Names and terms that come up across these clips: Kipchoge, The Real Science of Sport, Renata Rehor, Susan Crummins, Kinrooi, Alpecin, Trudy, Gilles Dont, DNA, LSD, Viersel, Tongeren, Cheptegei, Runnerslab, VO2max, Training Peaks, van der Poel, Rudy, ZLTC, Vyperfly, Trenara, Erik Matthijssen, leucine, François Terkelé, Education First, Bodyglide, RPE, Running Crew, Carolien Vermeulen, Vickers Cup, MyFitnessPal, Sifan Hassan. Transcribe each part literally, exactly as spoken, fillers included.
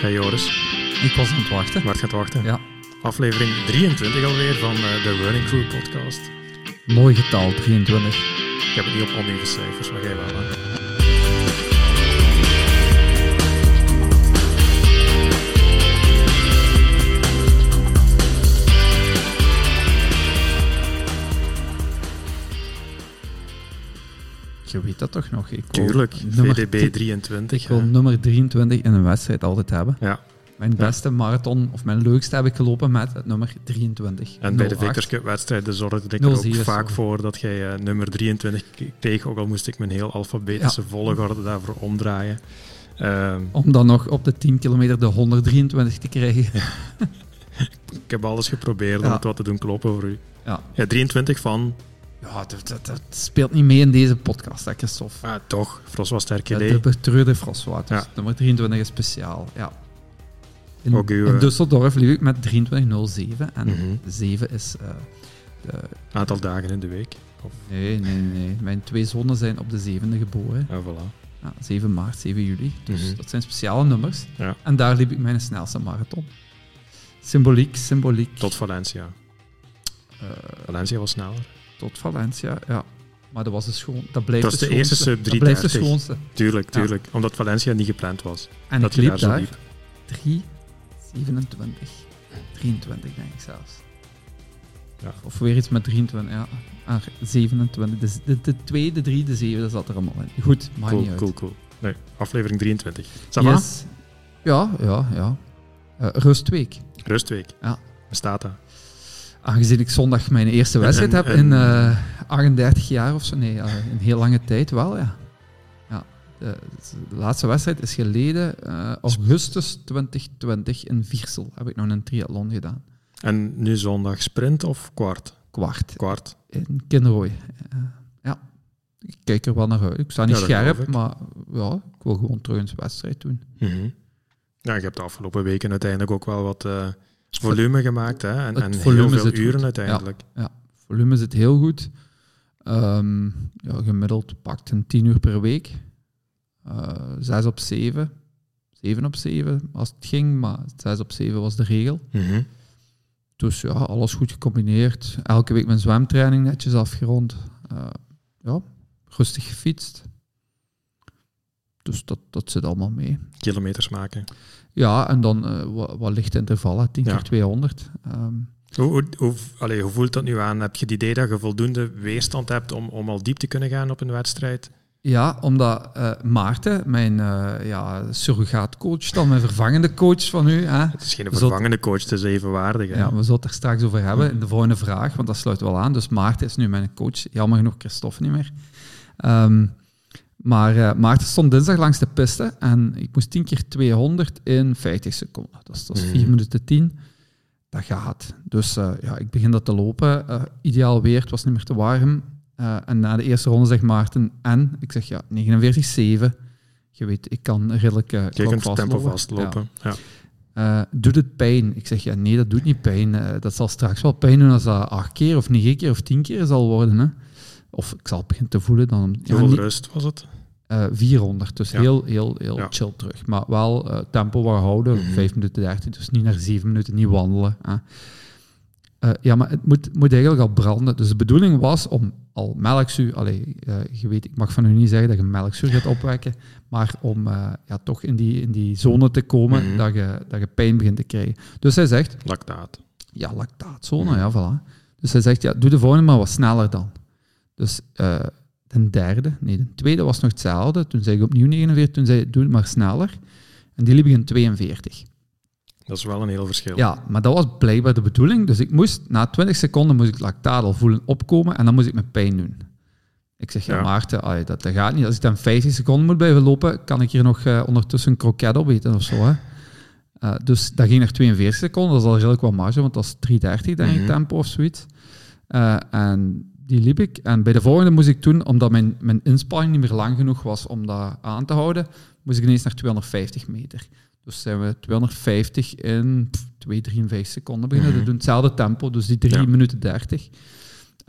Hey Joris. Ik was aan het wachten. Waar gaat wachten? Ja. Aflevering drieëntwintig alweer van uh, de Running Crew podcast. Mooi getal, drieëntwintig. Ik heb het niet op onnieuwe cijfers, maar jij wel. Hè? Je weet dat toch nog? Ik Tuurlijk, V D B drieëntwintig. Ik wil nummer drieëntwintig in een wedstrijd altijd hebben. Ja. Mijn beste ja. marathon, of mijn leukste, heb ik gelopen met het nummer drieëntwintig. En bij de Vickers Cup wedstrijden zorgde ik er ook vaak sorry. voor dat jij uh, nummer drieëntwintig kreeg, ook al moest ik mijn heel alfabetische ja. volgorde daarvoor omdraaien. Um, Om dan nog op de tien kilometer de honderddrieëntwintig te krijgen. Ja. Ik heb alles geprobeerd ja. om het wat te doen kloppen voor u. Ja, ja drieëntwintig van... Ja, dat, dat, dat speelt niet mee in deze podcast, hè, Christophe. Ah, toch, François Terkelé. De, de betreurde François, dus ja. nummer drieëntwintig is speciaal. Ja. In, uw, in Düsseldorf liep ik met drieëntwintig nul zeven en mm-hmm. zeven is... Uh, de, aantal dagen in de week? Of? Nee, nee, nee. Mijn twee zonen zijn op de zevende geboren. Ja, voilà. Ja, zeven maart, zeven juli. Dus mm-hmm. dat zijn speciale nummers. Ja. En daar liep ik mijn snelste marathon. Symboliek, symboliek. Tot Valencia. Uh, Valencia was sneller. Tot Valencia, ja. Maar dat was de schoon. Dat blijft dat was de, de eerste sub drie dertig. Dat blijft de schoonste. Tuurlijk, tuurlijk. Ja. Omdat Valencia niet gepland was. En dat ik liep daar, daar drie zevenentwintig. drieëntwintig, denk ik zelfs. Ja. Of weer iets met drieëntwintig, ja. Ah, zevenentwintig. De, de, de twee, de drie, de zeven, dat zat er allemaal in. Goed, maakt cool, niet cool, uit. Cool, cool. Nee, aflevering drieëntwintig. Sama? Yes. Ja, ja, ja. Uh, Rustweek. Rustweek. Ja. Bestaat dat? Aangezien ik zondag mijn eerste wedstrijd heb in uh, achtendertig jaar of zo, nee, uh, een heel lange tijd wel, ja. ja de, de laatste wedstrijd is geleden, uh, augustus twintig twintig in Viersel, heb ik nog een triathlon gedaan. En nu zondag sprint of kwart? Kwart. Kwart. In Kinrooi. Uh, ja, ik kijk er wel naar uit. Ik sta niet ja, scherp, maar ja, ik wil gewoon terug een wedstrijd doen. Mm-hmm. Ja, ik heb de afgelopen weken uiteindelijk ook wel wat... Uh, volume gemaakt, hè? En, en heel veel uren goed. Uiteindelijk. Ja, ja, volume zit heel goed. Um, ja, gemiddeld pakt een tien uur per week. Uh, zes op zeven. Zeven op zeven, als het ging, maar zes op zeven was de regel. Mm-hmm. Dus ja, alles goed gecombineerd. Elke week mijn zwemtraining netjes afgerond. Uh, ja, rustig gefietst. Dus dat, dat zit allemaal mee. Kilometers maken. Ja, en dan uh, wat, wat lichte intervallen, tien ja. keer tweehonderd. Um, hoe, hoe, hoe, allez, hoe voelt dat nu aan? Heb je het idee dat je voldoende weerstand hebt om, om al diep te kunnen gaan op een wedstrijd? Ja, omdat uh, Maarten, mijn uh, ja, surrogaatcoach, dan mijn vervangende coach van u... Hè, het is geen vervangende zult, coach, het is evenwaardig. Hè? Ja, we zullen het er straks over hebben in de volgende vraag, want dat sluit wel aan. Dus Maarten is nu mijn coach. Jammer genoeg Christophe niet meer. Um, Maar uh, Maarten stond dinsdag langs de piste en ik moest tien keer tweehonderd in vijftig seconden. Dat is, dat is vier mm-hmm. minuten tien. Dat gaat. Dus uh, ja, ik begin dat te lopen. Uh, ideaal weer, het was niet meer te warm. Uh, en na de eerste ronde zegt Maarten en, ik zeg ja, negenenveertig zeven. Je weet, ik kan redelijk uh, klok vastlopen. tempo vastlopen. Ja. Ja. Uh, doet het pijn? Ik zeg ja, nee, dat doet niet pijn. Uh, dat zal straks wel pijn doen als dat acht keer of negen keer of tien keer zal worden, hè. Of ik zal het beginnen te voelen. Dan, ja, Hoeveel niet, rust was het? Uh, vierhonderd, dus ja. heel, heel, heel ja. chill terug. Maar wel uh, tempo waar houden, mm-hmm. vijf minuten dertien, dus niet naar zeven minuten, niet wandelen. Hè. Uh, ja, maar het moet, moet eigenlijk al branden. Dus de bedoeling was om al melkzuur... Allee, uh, je weet, ik mag van u niet zeggen dat je melkzuur gaat opwekken, maar om uh, ja, toch in die, in die zone te komen mm-hmm. dat, je, dat je pijn begint te krijgen. Dus hij zegt... Lactaat. Ja, lactaatzone, mm-hmm. ja, voilà. Dus hij zegt, ja, doe de volgende maar wat sneller dan. Dus uh, de derde, nee, de tweede was nog hetzelfde. Toen zei ik opnieuw negenenveertig, toen zei ik, doe het maar sneller. En die liep ik in tweeënveertig. Dat is wel een heel verschil. Ja, maar dat was blijkbaar de bedoeling. Dus ik moest, na twintig seconden moest ik lactaat al voelen opkomen en dan moest ik mijn pijn doen. Ik zeg, ja, ja. Maarten, allee, dat, dat gaat niet. Als ik dan vijftig seconden moet blijven lopen, kan ik hier nog uh, ondertussen een kroket opeten of zo. Hè? Uh, dus dat ging naar tweeënveertig seconden. Dat is al redelijk wat marge, want dat is drie dertig, denk mm-hmm. ik, tempo of zoiets. Uh, en... Die liep ik. En bij de volgende moest ik toen, omdat mijn, mijn inspanning niet meer lang genoeg was om dat aan te houden, moest ik ineens naar tweehonderdvijftig meter. Dus zijn we tweehonderdvijftig in twee, drieënvijftig seconden beginnen. Mm-hmm. Dat doen hetzelfde tempo, dus die drie ja. minuten dertig.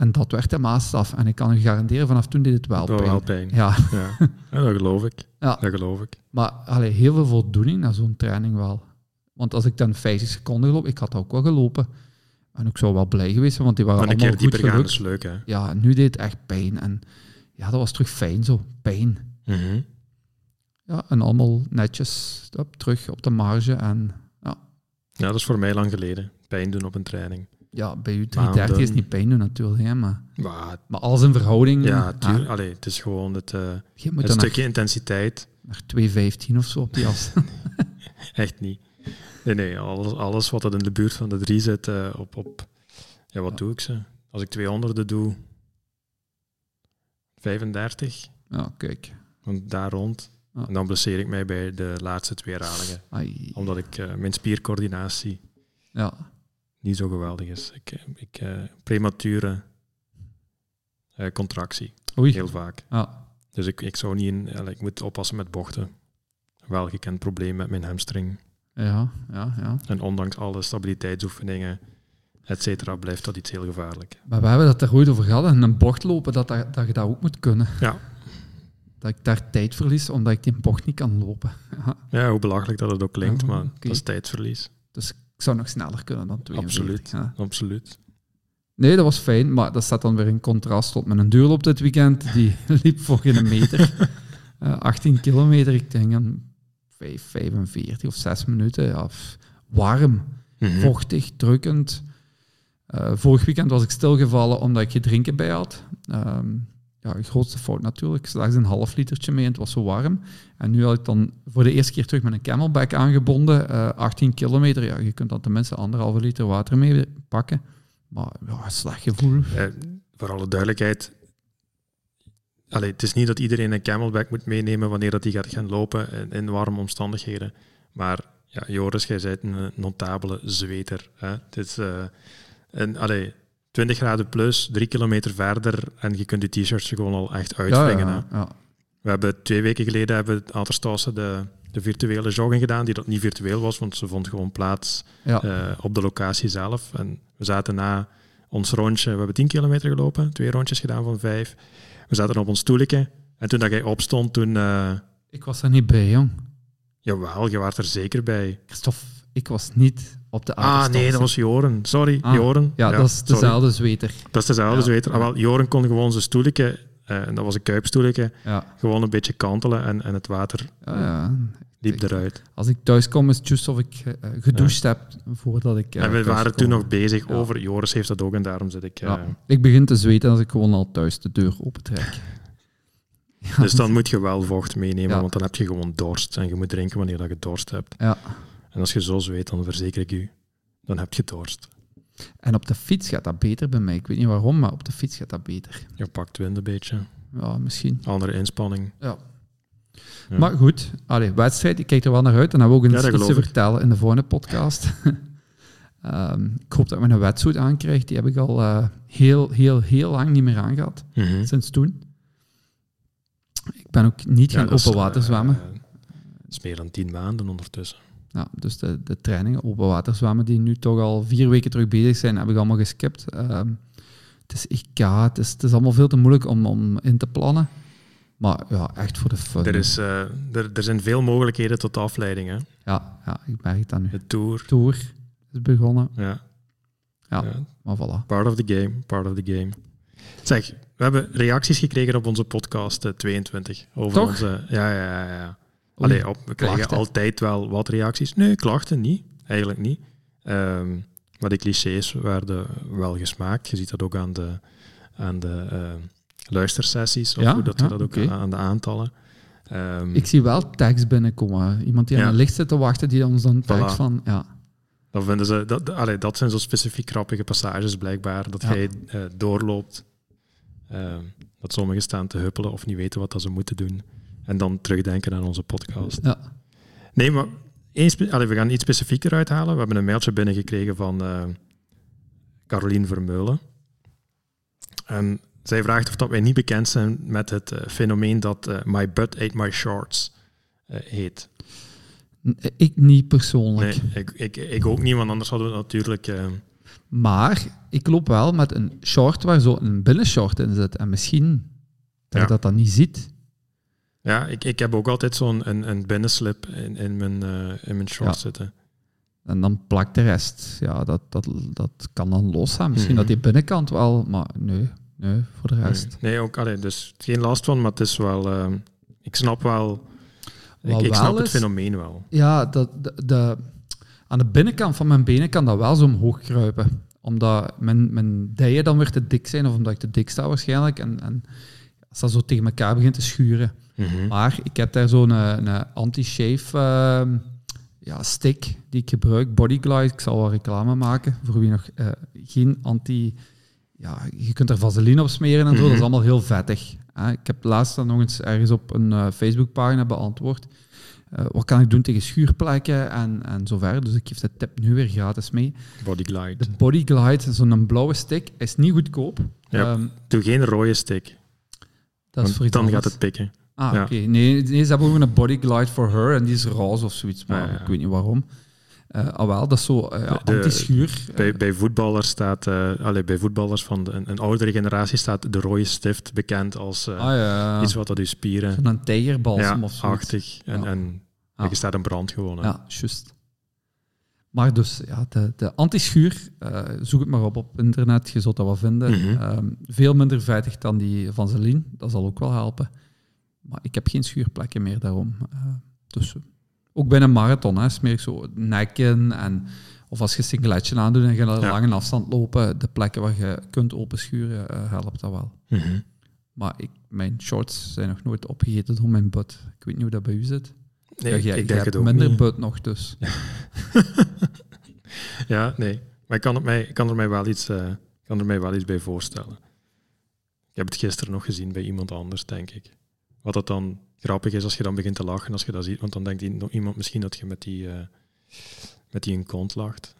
En dat werd de maatstaf. En ik kan u garanderen, vanaf toen deed het wel pijn. Wel pijn. Ja. Ja. Ja, dat geloof ik. Ja. Dat geloof ik. Maar allee, heel veel voldoening na zo'n training wel. Want als ik dan vijftig seconden loop, ik had ook wel gelopen. En ik zou wel blij geweest zijn, want die waren maar allemaal goed gelukt. Een keer dieper gaan is leuk, hè? Ja, nu deed het echt pijn. En ja, dat was terug fijn zo. Pijn. Mm-hmm. Ja, en allemaal netjes op, terug op de marge. En, ja. ja, dat is voor mij lang geleden. Pijn doen op een training. Ja, bij u drie dertig is niet pijn doen natuurlijk, hè, maar, maar, maar als een verhouding... Ja, tuur, ah, allee, het is gewoon het, uh, een stukje naar, intensiteit. Naar twee vijftien of zo op die as. Echt niet. Nee, nee, alles, alles wat in de buurt van de drie zit, uh, op, op... Ja, wat ja. doe ik ze? Als ik tweehonderd doe... vijfendertig. Ja, kijk. Want daar rond. Ja. En dan blesseer ik mij bij de laatste twee herhalingen. Ai. Omdat ik uh, mijn spiercoördinatie... Ja... niet zo geweldig is. Ik, ik, uh, premature uh, contractie. Oei. Heel vaak. Ah. Dus ik, ik zou niet in... Uh, ik moet oppassen met bochten. Wel gekend probleem met mijn hamstring. Ja, ja, ja. En ondanks alle stabiliteitsoefeningen, et cetera, blijft dat iets heel gevaarlijk. Maar we hebben dat er ooit over gehad. En een bocht lopen, dat, dat, dat je dat ook moet kunnen. Ja. Dat ik daar tijd verlies, omdat ik die bocht niet kan lopen. Ja, ja, hoe belachelijk dat het ook klinkt, ja, maar okay. Dat is tijdverlies. Dus ik zou nog sneller kunnen dan tweeënveertig. Absoluut, ja. Absoluut. Nee, dat was fijn, maar dat staat dan weer in contrast tot mijn duurloop dit weekend. Die liep voor geen meter. Uh, achttien kilometer, ik denk aan vijf, vijfenveertig of zes minuten. Ja, warm, mm-hmm. vochtig, drukkend. Uh, vorig weekend was ik stilgevallen omdat ik geen drinken bij had. Uh, ja, de grootste fout natuurlijk. Slechts een half litertje mee en het was zo warm. En nu had ik dan voor de eerste keer terug met een camelback aangebonden. Uh, achttien kilometer. Ja, je kunt dan tenminste anderhalve liter water mee pakken. Maar ja, slecht gevoel. Eh, voor alle duidelijkheid. Allee, het is niet dat iedereen een camelback moet meenemen wanneer dat die gaat gaan lopen in, in warme omstandigheden. Maar ja, Joris, jij bent een notabele zweter. Hè? Het is... Uh, en, allee, twintig graden plus, drie kilometer verder en je kunt die t-shirts gewoon al echt uitwringen. Ja, ja, ja. We hebben twee weken geleden hebben Aterstausen de, de virtuele jogging gedaan, die dat niet virtueel was, want ze vond gewoon plaats ja. uh, op de locatie zelf. En we zaten na ons rondje, we hebben tien kilometer gelopen, twee rondjes gedaan van vijf. We zaten op ons stoeltje en toen dat jij opstond, toen... Uh... Ik was er niet bij, jong. Jawel, je was er zeker bij. Christophe, ik was niet... Op de ah, nee, dat was Joren. Sorry, ah, Joren. Ja, ja, dat is dezelfde zweter. Dat is dezelfde ja. zweter. Ah, wel, Joren kon gewoon zijn stoeltje, en uh, dat was een kuipstoeltje, ja. gewoon een beetje kantelen en, en het water ja, ja. liep ik, eruit. Als ik thuis kom, is het juist of ik uh, gedoucht ja. heb voordat ik... Uh, en we waren toen nog bezig ja. over... Joris heeft dat ook en daarom zit ik... Uh, ja. Ik begin te zweten als ik gewoon al thuis de deur opentrek. ja. Dus dan moet je wel vocht meenemen, ja. want dan heb je gewoon dorst. En je moet drinken wanneer dat je dorst hebt. Ja. En als je zo zweet, dan verzeker ik u, dan heb je dorst. En op de fiets gaat dat beter bij mij. Ik weet niet waarom, maar op de fiets gaat dat beter. Je pakt wind een beetje. Ja, misschien. Andere inspanning. Ja. ja. Maar goed, allee, wedstrijd, ik kijk er wel naar uit. En dan hebben we ook ja, iets te vertellen in de volgende podcast. um, ik hoop dat ik mijn wetsuit aankrijg. Die heb ik al uh, heel, heel, heel lang niet meer aangehad. Mm-hmm. Sinds toen. Ik ben ook niet ja, gaan open water zwemmen. Uh, uh, dat is meer dan tien maanden ondertussen. Ja, dus de, de trainingen open water zwemmen die nu toch al vier weken terug bezig zijn, heb ik allemaal geskipt. Uh, het is E K, het is, het is allemaal veel te moeilijk om, om in te plannen. Maar ja, echt voor de fun. Er, is, uh, er, er zijn veel mogelijkheden tot afleiding, hè? Ja, ja, ik merk dat nu. De Tour. Tour is begonnen. Ja. Ja, ja. Maar voilà. Part of the game, part of the game. Zeg, we hebben reacties gekregen op onze podcast tweeëntwintig. Over toch? Onze, ja, ja, ja. ja. Allee, op, we krijgen klachten. Altijd wel wat reacties. Nee, klachten niet. Eigenlijk niet. Um, maar de clichés werden wel gesmaakt. Je ziet dat ook aan de, aan de uh, luistersessies. Of ja, hoe dat, ja, dat ook okay. aan de aantallen. Um, Ik zie wel tekst binnenkomen. Iemand die ja. aan het licht zit te wachten, die ons dan tekst voilà. van... Ja. Dan vinden ze, dat, allee, dat zijn zo specifiek grappige passages blijkbaar. Dat ja. jij uh, doorloopt. Uh, dat sommigen staan te huppelen of niet weten wat dat ze moeten doen. En dan terugdenken aan onze podcast. Ja. Nee, maar eens, allee, we gaan iets specifieker uithalen. We hebben een mailtje binnengekregen van uh, Carolien Vermeulen. En zij vraagt of dat wij niet bekend zijn met het uh, fenomeen dat uh, My Butt Ate My Shorts uh, heet. Ik niet persoonlijk. Nee, ik, ik, ik ook niet, want anders hadden we natuurlijk... Uh, Maar ik loop wel met een short waar zo een binnenshort in zit. En misschien dat ja. je dat dan niet ziet. Ja, ik, ik heb ook altijd zo'n een, een binnenslip in, in, mijn, uh, in mijn short ja. zitten. En dan plakt de rest. Ja, dat, dat, dat kan dan los zijn. Misschien mm-hmm. dat die binnenkant wel, maar nee, nee voor de rest. Nee, nee ook allee, dus geen last van, maar het is wel... Uh, ik snap wel... Ik, wel ik snap is, het fenomeen wel. Ja, dat, de, de, aan de binnenkant van mijn benen kan dat wel zo omhoog kruipen. Omdat mijn, mijn dijen dan weer te dik zijn, of omdat ik te dik sta waarschijnlijk. En, en als dat zo tegen elkaar begint te schuren. Mm-hmm. Maar ik heb daar zo'n een, een anti-shave... Uh, Ja, stick die ik gebruik, Bodyglide. Ik zal wel reclame maken voor wie nog uh, geen anti... Ja, je kunt er vaseline op smeren en zo. Mm-hmm. Dat is allemaal heel vettig. Hè? Ik heb laatst dan nog eens ergens op een uh, Facebookpagina beantwoord. Uh, wat kan ik doen tegen schuurplekken en, en zo verder. Dus ik geef de tip nu weer gratis mee. Bodyglide. De Bodyglide, zo'n blauwe stick, is niet goedkoop. Ja, um, doe geen rode stick. Dat is voor dan anders. Gaat het pikken. Ah, ja. oké. Okay. Nee, nee, ze hebben ook een Bodyglide for her en die is roze of zoiets, maar ja, ja. ik weet niet waarom. Uh, ah wel, dat is zo uh, ja, de, anti-schuur. Bij, bij voetballers staat, uh, allee, bij voetballers van de, een, een oudere generatie staat de rode stift bekend als uh, ah, ja, ja. iets wat uit je spieren. Van een tijgerbalsem ja, of zo. Achtig. En, ja. en ja. je staat in brand gewoon. Hè. Ja, juist. Maar dus, ja, de, de anti-schuur, uh, zoek het maar op op internet, je zult dat wel vinden. Mm-hmm. Um, veel minder vettig dan die van Celine, dat zal ook wel helpen. Maar ik heb geen schuurplekken meer daarom. Uh, dus, ook bij een marathon hè, smeer ik zo nekken. En, of als je een singletje aandoet en je naar een ja. lange afstand lopen, de plekken waar je kunt openschuren, uh, helpt dat wel. Mm-hmm. Maar ik, mijn shorts zijn nog nooit opgegeten door mijn butt. Ik weet niet hoe dat bij u zit. Nee, ja, ik, jij, ik denk het ook minder niet. Butt nog, dus. Ja. ja, nee. Maar ik kan, het mij, kan, er mij wel iets, uh, kan er mij wel iets bij voorstellen. Ik heb het gisteren nog gezien bij iemand anders, denk ik. Wat dat dan grappig is als je dan begint te lachen als je dat ziet. Want dan denkt die, iemand misschien dat je met die, uh, met die een kont lacht.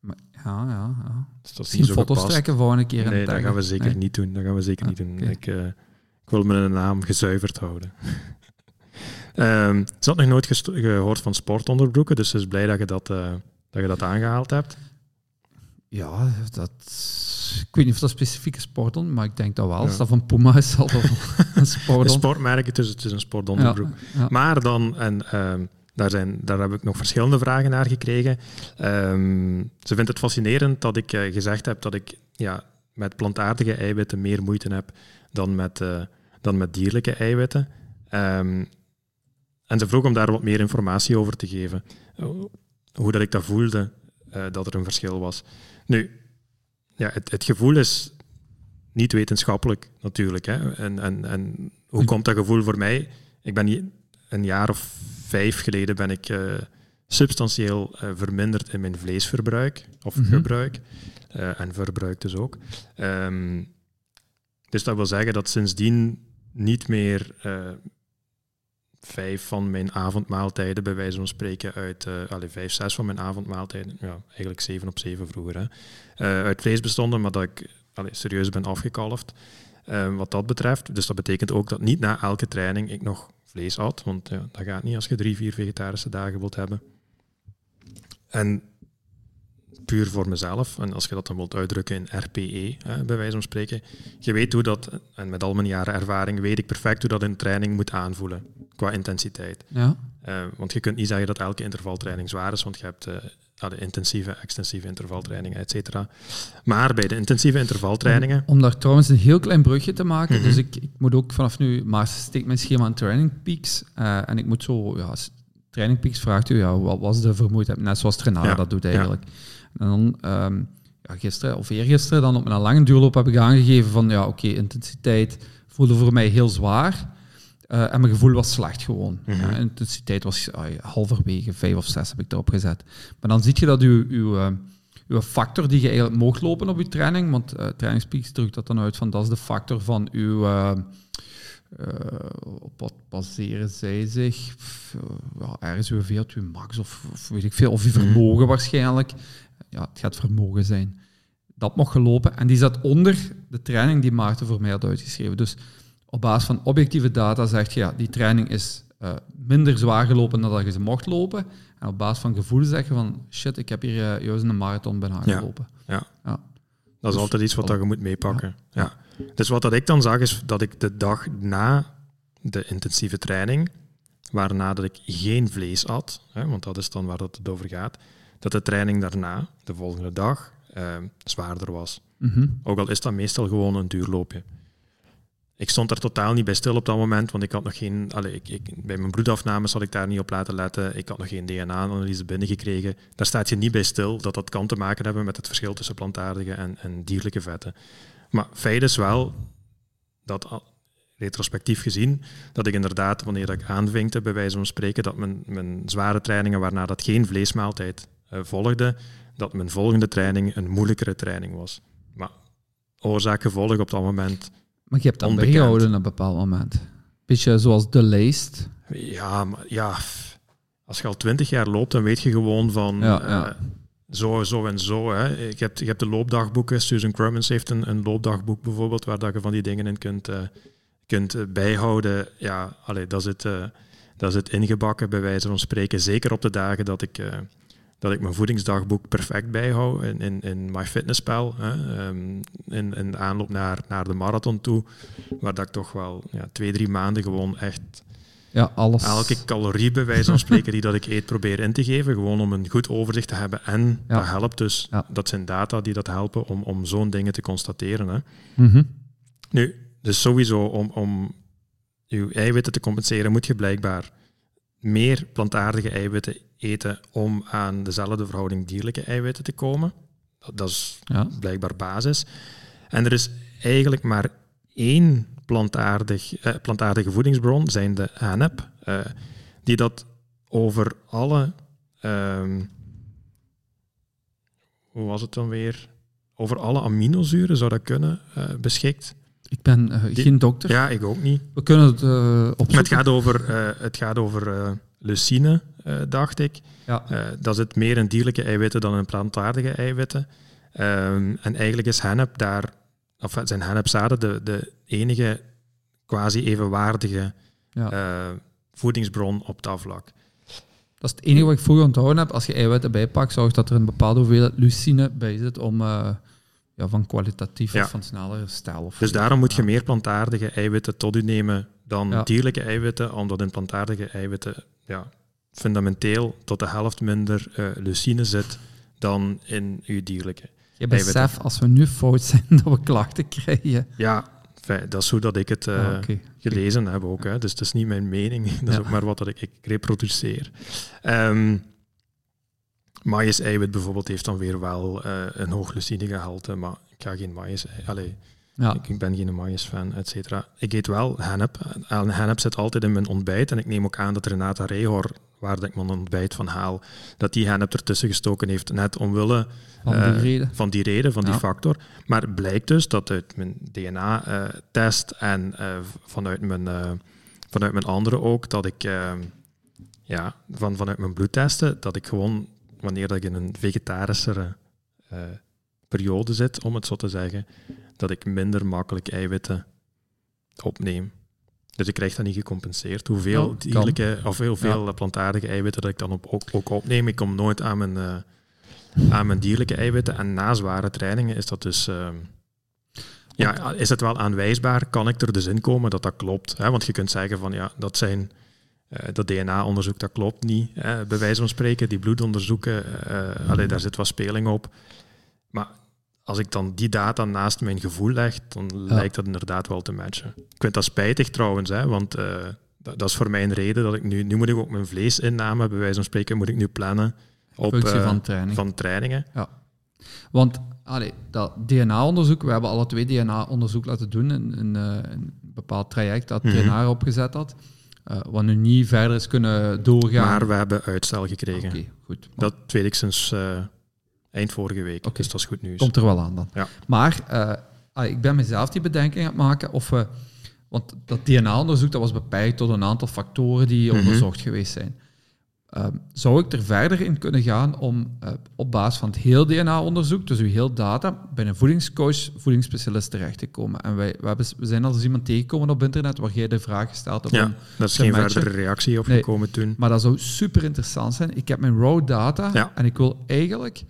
Maar, ja, ja, ja. Dus dat is niet zo foto's gepast. Trekken volgende keer. Nee, dat gaan we zeker nee. niet doen. Dat gaan we zeker ah, niet doen. Okay. Ik, uh, ik wil mijn naam gezuiverd houden. um, ze had nog nooit gesto- gehoord van sportonderbroeken, dus ze is blij dat je dat, uh, dat je dat aangehaald hebt. Ja, dat... Ik weet niet of dat specifieke sportdon, maar ik denk dat wel. Als ja. dat van Puma is, al een sportdon. Een sportmerk, het is, het is een sportdonderbroek. Ja, ja. Maar dan, en um, daar, zijn, daar heb ik nog verschillende vragen naar gekregen. Um, ze vindt het fascinerend dat ik uh, gezegd heb dat ik ja, met plantaardige eiwitten meer moeite heb dan met, uh, dan met dierlijke eiwitten. Um, en ze vroeg om daar wat meer informatie over te geven. Hoe dat ik dat voelde, uh, dat er een verschil was. Nu... Ja, het, het gevoel is niet wetenschappelijk, natuurlijk. Hè. En, en, en hoe komt dat gevoel voor mij? Ik ben een jaar of vijf geleden ben ik uh, substantieel uh, verminderd in mijn vleesverbruik. Of mm-hmm. gebruik. Uh, en verbruik dus ook. Um, dus dat wil zeggen dat sindsdien niet meer uh, vijf van mijn avondmaaltijden, bij wijze van spreken, uit uh, alle, vijf, zes van mijn avondmaaltijden, ja, eigenlijk zeven op zeven vroeger, hè, uh, uit vlees bestonden, maar dat ik alle, serieus ben afgekalfd uh, wat dat betreft. Dus dat betekent ook dat niet na elke training ik nog vlees at, want ja, dat gaat niet als je drie, vier vegetarische dagen wilt hebben. En puur voor mezelf, en als je dat dan wilt uitdrukken in R P E, hè, bij wijze van spreken, je weet hoe dat, en met al mijn jaren ervaring weet ik perfect hoe dat een training moet aanvoelen, qua intensiteit. Ja. Uh, want je kunt niet zeggen dat elke intervaltraining zwaar is, want je hebt uh, de intensieve, extensieve intervaltrainingen, et cetera. Maar bij de intensieve intervaltrainingen... Om, om daar trouwens een heel klein brugje te maken, mm-hmm. dus ik, ik moet ook vanaf nu, maar steek mijn schema aan Training Peaks, uh, en ik moet zo... Ja, Training Peaks vraagt u, ja, wat was de vermoeidheid? Net zoals Trenara ja, dat doet eigenlijk. Ja. En dan, um, ja, gisteren of eergisteren, dan op mijn lange duurloop heb ik aangegeven van, ja, oké, okay, intensiteit voelde voor mij heel zwaar. Uh, en mijn gevoel was slecht gewoon. Mm-hmm. Ja, intensiteit was uh, halverwege, vijf of zes heb ik daarop gezet. Maar dan zie je dat uw, uw, uh, uw factor die je eigenlijk mocht lopen op je training, want uh, trainingspeaks drukt dat dan uit van, dat is de factor van uw... Uh, Uh, op wat baseren zij zich? Pff, ja, ergens uw V O twee max of, of weet ik veel, of uw vermogen mm-hmm. waarschijnlijk. Ja, het gaat vermogen zijn. Dat mocht gelopen. En die zat onder de training die Maarten voor mij had uitgeschreven. Dus op basis van objectieve data zegt je, ja, die training is uh, minder zwaar gelopen dan dat je ze mocht lopen. En op basis van gevoel zeggen van... Shit, ik heb hier uh, juist een marathon bijna ja. gelopen. Ja. ja. Dat is dus altijd iets wat al... je moet meepakken. Ja. Ja. Dus wat dat ik dan zag, is dat ik de dag na de intensieve training... waarna dat ik geen vlees at, hè, want dat is dan waar dat het over gaat... dat de training daarna, de volgende dag, uh, zwaarder was. Mm-hmm. Ook al is dat meestal gewoon een duurloopje. Ik stond er totaal niet bij stil op dat moment, want ik had nog geen... Allee, ik, ik, bij mijn bloedafnames had ik daar niet op laten letten. Ik had nog geen D N A-analyse binnengekregen. Daar staat je niet bij stil dat dat kan te maken hebben met het verschil tussen plantaardige en, en dierlijke vetten. Maar feit is wel dat, retrospectief gezien, dat ik inderdaad, wanneer ik aanvinkte, bij wijze van spreken, dat mijn, mijn zware trainingen, waarna dat geen vleesmaaltijd uh, volgde, dat mijn volgende training een moeilijkere training was. Maar oorzaak-gevolg op dat moment... Maar je hebt dat onbekend. Bijgehouden op een bepaald moment. Beetje zoals de lijst. Ja, maar ja, als je al twintig jaar loopt, dan weet je gewoon van ja, ja. Uh, zo, zo en zo. Hè. Je, hebt, je hebt de loopdagboeken. Susan Crummins heeft een, een loopdagboek bijvoorbeeld, waar dat je van die dingen in kunt, uh, kunt bijhouden. Ja, allee, dat, zit, uh, dat zit ingebakken, bij wijze van spreken. Zeker op de dagen dat ik... Uh, dat ik mijn voedingsdagboek perfect bijhoud in, in, in MyFitnessPal, hè, um, in, in de aanloop naar, naar de marathon toe, waar dat ik toch wel ja, twee, drie maanden gewoon echt ja, alles. elke calorie bij wijze van spreken die dat ik eet probeer in te geven, gewoon om een goed overzicht te hebben en ja. dat helpt dus. Ja. Dat zijn data die dat helpen om, om zo'n dingen te constateren. Hè. Mm-hmm. Nu, dus sowieso om, om je eiwitten te compenseren moet je blijkbaar meer plantaardige eiwitten eten om aan dezelfde verhouding dierlijke eiwitten te komen. Dat, dat is ja. blijkbaar basis. En er is eigenlijk maar één plantaardig, eh, plantaardige voedingsbron, zijn de A N E P, eh, die dat over alle... Um, hoe was het dan weer? Over alle aminozuren zou dat kunnen, eh, beschikt... Ik ben uh, die, geen dokter. Ja, ik ook niet. We kunnen het uh, opzoeken. Het gaat over, uh, het gaat over uh, leucine, uh, dacht ik. Ja. Uh, dat zit meer in dierlijke eiwitten dan in plantaardige eiwitten. Um, en eigenlijk is hennep daar, of zijn hennepzaden de, de enige quasi-evenwaardige ja. uh, voedingsbron op dat vlak. Dat is het enige wat ik vroeger onthouden heb. Als je eiwitten bijpakt, zorg dat er een bepaalde hoeveelheid leucine bij zit om... Uh, Ja, van kwalitatief ja. of van sneller herstel. Dus ja, daarom moet je ja. meer plantaardige eiwitten tot u nemen dan ja. dierlijke eiwitten, omdat in plantaardige eiwitten ja, fundamenteel tot de helft minder uh, leucine zit dan in uw dierlijke je eiwitten. Je beseft, als we nu fout zijn, dat we klachten krijgen. Ja, fijn, dat is hoe dat ik het uh, ja, okay. gelezen okay. heb ook. Hè. Dus dat is niet mijn mening, dat ja. is ook maar wat dat ik, ik reproduceer. Um, Maïs-eiwit bijvoorbeeld heeft dan weer wel uh, een hoog glucidegehalte, maar ik ga geen maïs... Allee, ja. ik, ik ben geen maïs-fan, et cetera. Ik eet wel hennep. En hennep zit altijd in mijn ontbijt. En ik neem ook aan dat Renata Rehor, waar dat ik mijn ontbijt van haal, dat die hennep ertussen gestoken heeft, net omwille van die uh, reden, van die, reden, van ja. die factor. Maar het blijkt dus dat uit mijn D N A-test uh, en uh, vanuit, mijn, uh, vanuit mijn andere ook, dat ik uh, ja, van, vanuit mijn bloedtesten, dat ik gewoon... wanneer ik in een vegetarischere uh, periode zit, om het zo te zeggen, dat ik minder makkelijk eiwitten opneem. Dus ik krijg dat niet gecompenseerd. Hoeveel ja, dierlijke, of heel veel ja. plantaardige eiwitten dat ik dan op, ook, ook opneem. Ik kom nooit aan mijn, uh, aan mijn dierlijke eiwitten. En na zware trainingen is dat dus... Uh, ja, is het wel aanwijsbaar? Kan ik er dus in komen dat dat klopt? Hè? Want je kunt zeggen van, ja, dat zijn... Uh, dat D N A-onderzoek, dat klopt niet, hè, bij wijze van spreken. Die bloedonderzoeken, uh, allee, daar zit wat speling op. Maar als ik dan die data naast mijn gevoel leg, dan ja. lijkt dat inderdaad wel te matchen. Ik vind dat spijtig trouwens, hè, want uh, dat, dat is voor mij een reden dat ik nu... Nu moet ik ook mijn vleesinname, bij wijze van spreken, moet ik nu plannen op uh, van, training. van trainingen. Ja. Want allee, dat D N A-onderzoek, we hebben alle twee D N A-onderzoek laten doen in, in, uh, in een bepaald traject dat mm-hmm. D N A opgezet had. Uh, wat nu niet verder is kunnen doorgaan. Maar we hebben uitstel gekregen. Okay, goed. Maar... Dat weet ik sinds uh, eind vorige week, okay. Dus dat is goed nieuws. Komt er wel aan dan. Ja. Maar uh, ik ben mezelf die bedenking aan het maken. Of we, want dat D N A-onderzoek dat was beperkt tot een aantal factoren die mm-hmm. onderzocht geweest zijn. Um, zou ik er verder in kunnen gaan om uh, op basis van het heel D N A-onderzoek, dus uw heel data, bij een voedingscoach, voedingsspecialist terecht te komen? En wij, we, hebben, we zijn al eens iemand tegengekomen op internet waar jij de vraag gesteld hebt. Ja, daar is geen matchen. verdere reactie op nee, gekomen toen. Maar dat zou super interessant zijn. Ik heb mijn raw data ja. en ik wil eigenlijk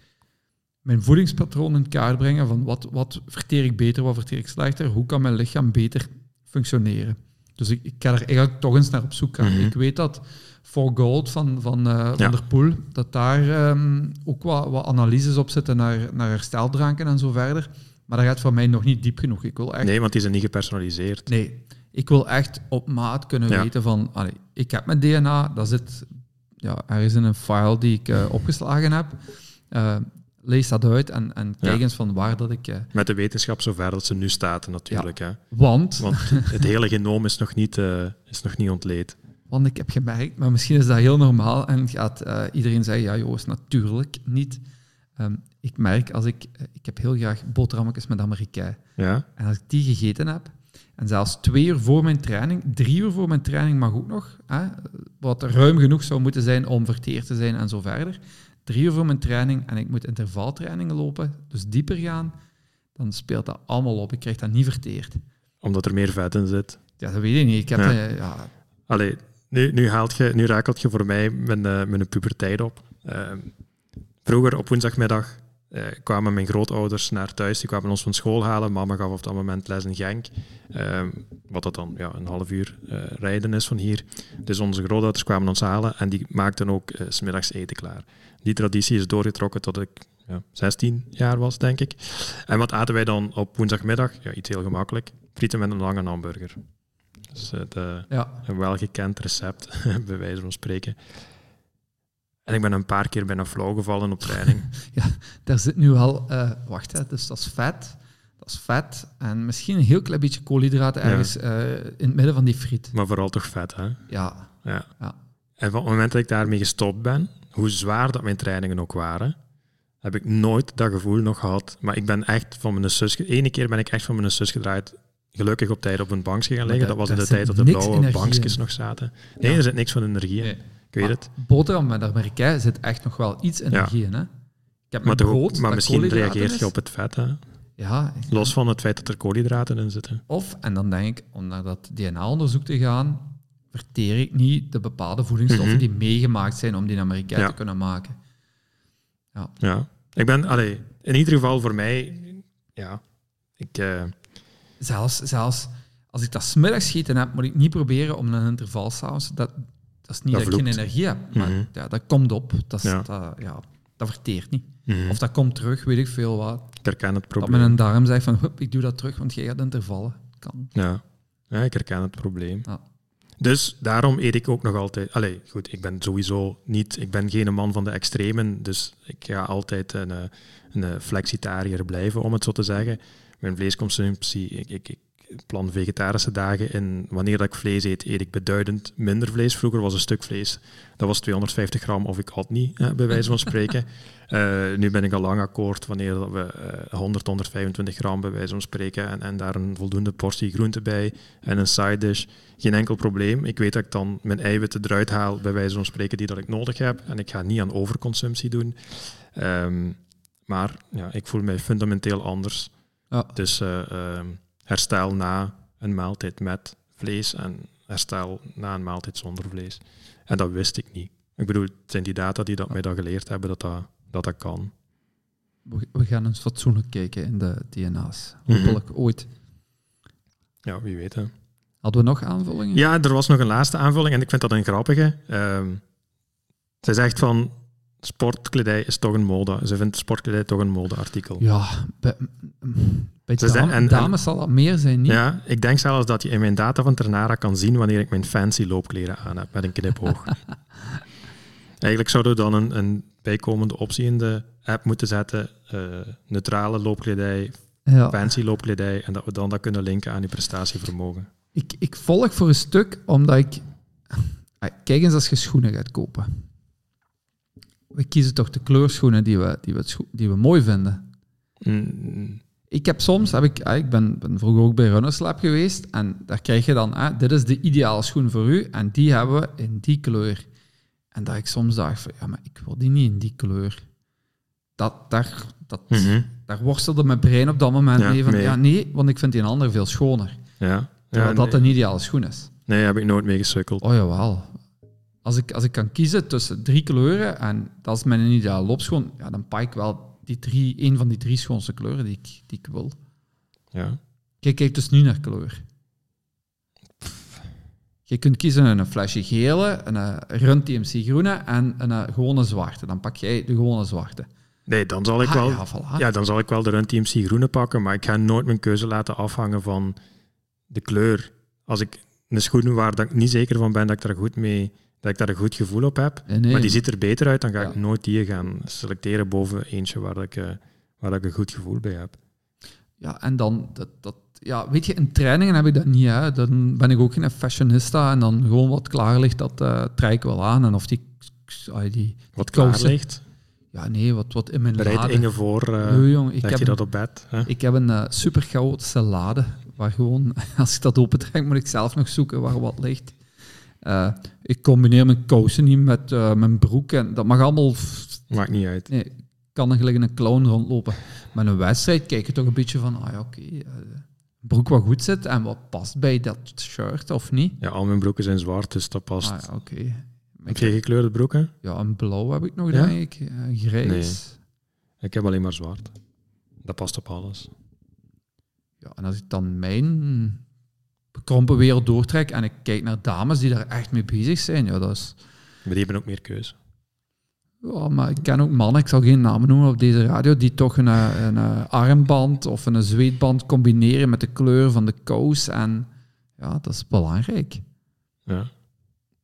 mijn voedingspatroon in kaart brengen van wat, wat verteer ik beter, wat verteer ik slechter, hoe kan mijn lichaam beter functioneren. Dus ik, ik ga er eigenlijk toch eens naar op zoek gaan. Mm-hmm. Ik weet dat For Gold van, van, uh, ja. van der Poel, dat daar um, ook wat, wat analyses op zitten naar, naar hersteldranken en zo verder. Maar dat gaat voor mij nog niet diep genoeg. Ik wil echt... Nee, want die zijn niet gepersonaliseerd. Nee, ik wil echt op maat kunnen ja. weten van... Allee, ik heb mijn D N A, dat zit ja, ergens in een file die ik uh, opgeslagen heb. Uh, lees dat uit en, en kijk ja. eens van waar dat ik... Uh, Met de wetenschap zover dat ze nu staat natuurlijk. Ja, hè. Want... want het hele genoom is nog niet, uh, is nog niet ontleed. Want ik heb gemerkt, maar misschien is dat heel normaal en gaat uh, iedereen zeggen, ja Joost, natuurlijk niet. Um, ik merk, als ik, uh, ik heb heel graag boterhammetjes met amerikei. Ja. En als ik die gegeten heb, en zelfs twee uur voor mijn training, drie uur voor mijn training mag ook nog, hè, wat ruim genoeg zou moeten zijn om verteerd te zijn en zo verder. Drie uur voor mijn training en ik moet intervaltrainingen lopen, dus dieper gaan, dan speelt dat allemaal op. Ik krijg dat niet verteerd. Omdat er meer vet in zit? Ja, dat weet ik niet. Ik heb... Ja. Uh, ja. Allee. Nu, nu, haalt je, nu rakelt je voor mij mijn, uh, mijn puberteit op. Uh, vroeger op woensdagmiddag uh, kwamen mijn grootouders naar thuis. Die kwamen ons van school halen. Mama gaf op dat moment les in Genk. Uh, wat dat dan ja, een half uur uh, rijden is van hier. Dus onze grootouders kwamen ons halen en die maakten ook uh, 's middags eten klaar. Die traditie is doorgetrokken tot ik ja, zestien jaar was, denk ik. En wat aten wij dan op woensdagmiddag? Ja, iets heel gemakkelijk. Frieten met een lange hamburger. Dus het, uh, ja. een welgekend recept, bij wijze van spreken. En ik ben een paar keer bijna flauw gevallen op training. Ja, daar zit nu al... Uh, wacht, hè, dus dat is vet. Dat is vet. En misschien een heel klein beetje koolhydraten ergens ja. uh, in het midden van die friet. Maar vooral toch vet, hè? Ja. ja. ja. En van het moment dat ik daarmee gestopt ben, hoe zwaar dat mijn trainingen ook waren, heb ik nooit dat gevoel nog gehad. Maar ik ben echt van mijn zus... Ene keer ben ik echt van mijn zus gedraaid... Gelukkig op tijd op een bankje gaan liggen. Dat was in de tijd dat de blauwe bankjes nog zaten. Nee, ja. er zit niks van energie in. Nee. Ik weet maar het. Boterham met amerikei zit echt nog wel iets energie ja. in. Hè? Ik heb maar, brood, maar misschien reageert je op het vet. Hè? Ja, los van het feit dat er koolhydraten in zitten. Of, en dan denk ik, om naar dat D N A-onderzoek te gaan, verteer ik niet de bepaalde voedingsstoffen mm-hmm. die meegemaakt zijn om die amerikei ja. te kunnen maken. Ja. ja. Ik ben, allee, in ieder geval voor mij... Ja, ik... Uh, Zelfs, zelfs als ik dat 's middags gegeten heb, moet ik niet proberen om een interval s'avonds... Dat, dat is niet dat, dat ik geen energie heb, maar mm-hmm. ja, dat komt op. Dat, is, ja. dat, ja, dat verteert niet. Mm-hmm. Of dat komt terug, weet ik veel wat. Ik herken het probleem. Dat men een darm zegt van, hup, ik doe dat terug, want jij gaat intervallen. Kan. Ja. ja, ik herken het probleem. Ja. Dus daarom eet ik ook nog altijd... Allee, goed, ik ben sowieso niet... Ik ben geen man van de extremen, dus ik ga altijd een, een flexitariër blijven, om het zo te zeggen. Mijn vleesconsumptie, ik, ik, ik plan vegetarische dagen en wanneer dat ik vlees eet, eet ik beduidend minder vlees. Vroeger was een stuk vlees, dat was tweehonderdvijftig gram of ik had niet, hè, bij wijze van spreken. Uh, nu ben ik al lang akkoord wanneer we uh, honderd, honderdvijfentwintig gram bij wijze van spreken en, en daar een voldoende portie groente bij en een side dish. Geen enkel probleem. Ik weet dat ik dan mijn eiwitten eruit haal, bij wijze van spreken, die dat ik nodig heb. En ik ga niet aan overconsumptie doen. Um, maar ja, ik voel mij fundamenteel anders. Ja. Dus uh, uh, herstel na een maaltijd met vlees en herstel na een maaltijd zonder vlees. En dat wist ik niet. Ik bedoel, het zijn die data die dat ja. mij dat geleerd hebben, dat dat, dat, dat kan. We, we gaan eens fatsoenlijk kijken in de D N A's. Hopelijk mm-hmm. ooit. Ja, wie weet. Hè. Hadden we nog aanvullingen? Ja, er was nog een laatste aanvulling en ik vind dat een grappige. Uh, zij zegt van... Sportkledij is toch een mode. Ze vindt sportkledij toch een modeartikel. Ja, bij, bij dame, en, en, dames zal dat meer zijn, niet? Ja, ik denk zelfs dat je in mijn data van Trenara kan zien wanneer ik mijn fancy loopkleren aan heb met een knipoog. Eigenlijk zouden we dan een, een bijkomende optie in de app moeten zetten. Uh, neutrale loopkledij, ja. fancy loopkledij. En dat we dan dat kunnen linken aan je prestatievermogen. Ik, ik volg voor een stuk, omdat ik... Kijk eens als je schoenen gaat kopen. We kiezen toch de kleurschoenen die we, die we, scho- die we mooi vinden. Mm. Ik heb soms, heb ik, ik ben, ben vroeger ook bij Runnerslab geweest, en daar krijg je dan, hè, dit is de ideale schoen voor u, en die hebben we in die kleur. En dat ik soms dacht van, ja, maar ik wil die niet in die kleur. Dat, daar, dat, mm-hmm. daar worstelde mijn brein op dat moment ja, mee van, nee. ja, nee, want ik vind die andere veel schoner. Ja. Terwijl ja, dat nee. een ideale schoen is. Nee, daar heb ik nooit mee gesukkeld. Oh, jawel. Als ik, als ik kan kiezen tussen drie kleuren en dat is mijn ideale loopschoen, ja, dan pak ik wel die drie, één van die drie schoonste kleuren die ik, die ik wil. Ja. Kijk, kijk dus nu naar kleur. Je kunt kiezen een flesje gele, een rund T M C groene en een gewone zwarte. Dan pak jij de gewone zwarte. Nee, dan zal ik, ah, wel, ja, voilà. ja, dan zal ik wel de rund T M C groene pakken, maar ik ga nooit mijn keuze laten afhangen van de kleur. Als ik een schoen waar dat ik niet zeker van ben dat ik daar goed mee... dat ik daar een goed gevoel op heb, nee, nee. maar die ziet er beter uit, dan ga ja. ik nooit die gaan selecteren boven eentje waar ik, waar ik een goed gevoel bij heb. Ja, en dan, dat, dat, ja, weet je, in trainingen heb ik dat niet, hè. Dan ben ik ook geen fashionista en dan gewoon wat klaar ligt, dat uh, trek ik wel aan. En of die... die, die wat klaar ligt? Ja, nee, wat, wat in mijn Bereid lade. Inge voor, uh, nee, jong, ik leg heb je dat op bed? Hè? Ik heb een uh, super chaotische lade, waar gewoon, als ik dat opentrek, moet ik zelf nog zoeken waar wat ligt. Uh, ik combineer mijn kousen niet met uh, mijn broek en dat mag allemaal... Maakt niet uit. Nee, kan er gelijk een clown rondlopen. Met een wedstrijd kijk je toch een beetje van, ah ja, oké, okay, uh, broek wat goed zit en wat past bij dat shirt of niet. Ja, al mijn broeken zijn zwart, dus dat past. Ah ja, oké. Okay. Heb jij gekleurde broeken? Ja, een blauw heb ik nog, ja? denk ik. Een grijs. Nee, ik heb alleen maar zwart. Dat past op alles. Ja, en als ik dan mijn... bekrompen wereld doortrek en ik kijk naar dames die daar echt mee bezig zijn. Ja, dat is... Maar die hebben ook meer keuze. Ja, maar ik ken ook mannen, ik zal geen namen noemen op deze radio, die toch een, een armband of een zweetband combineren met de kleur van de kous. En ja, dat is belangrijk. Ja.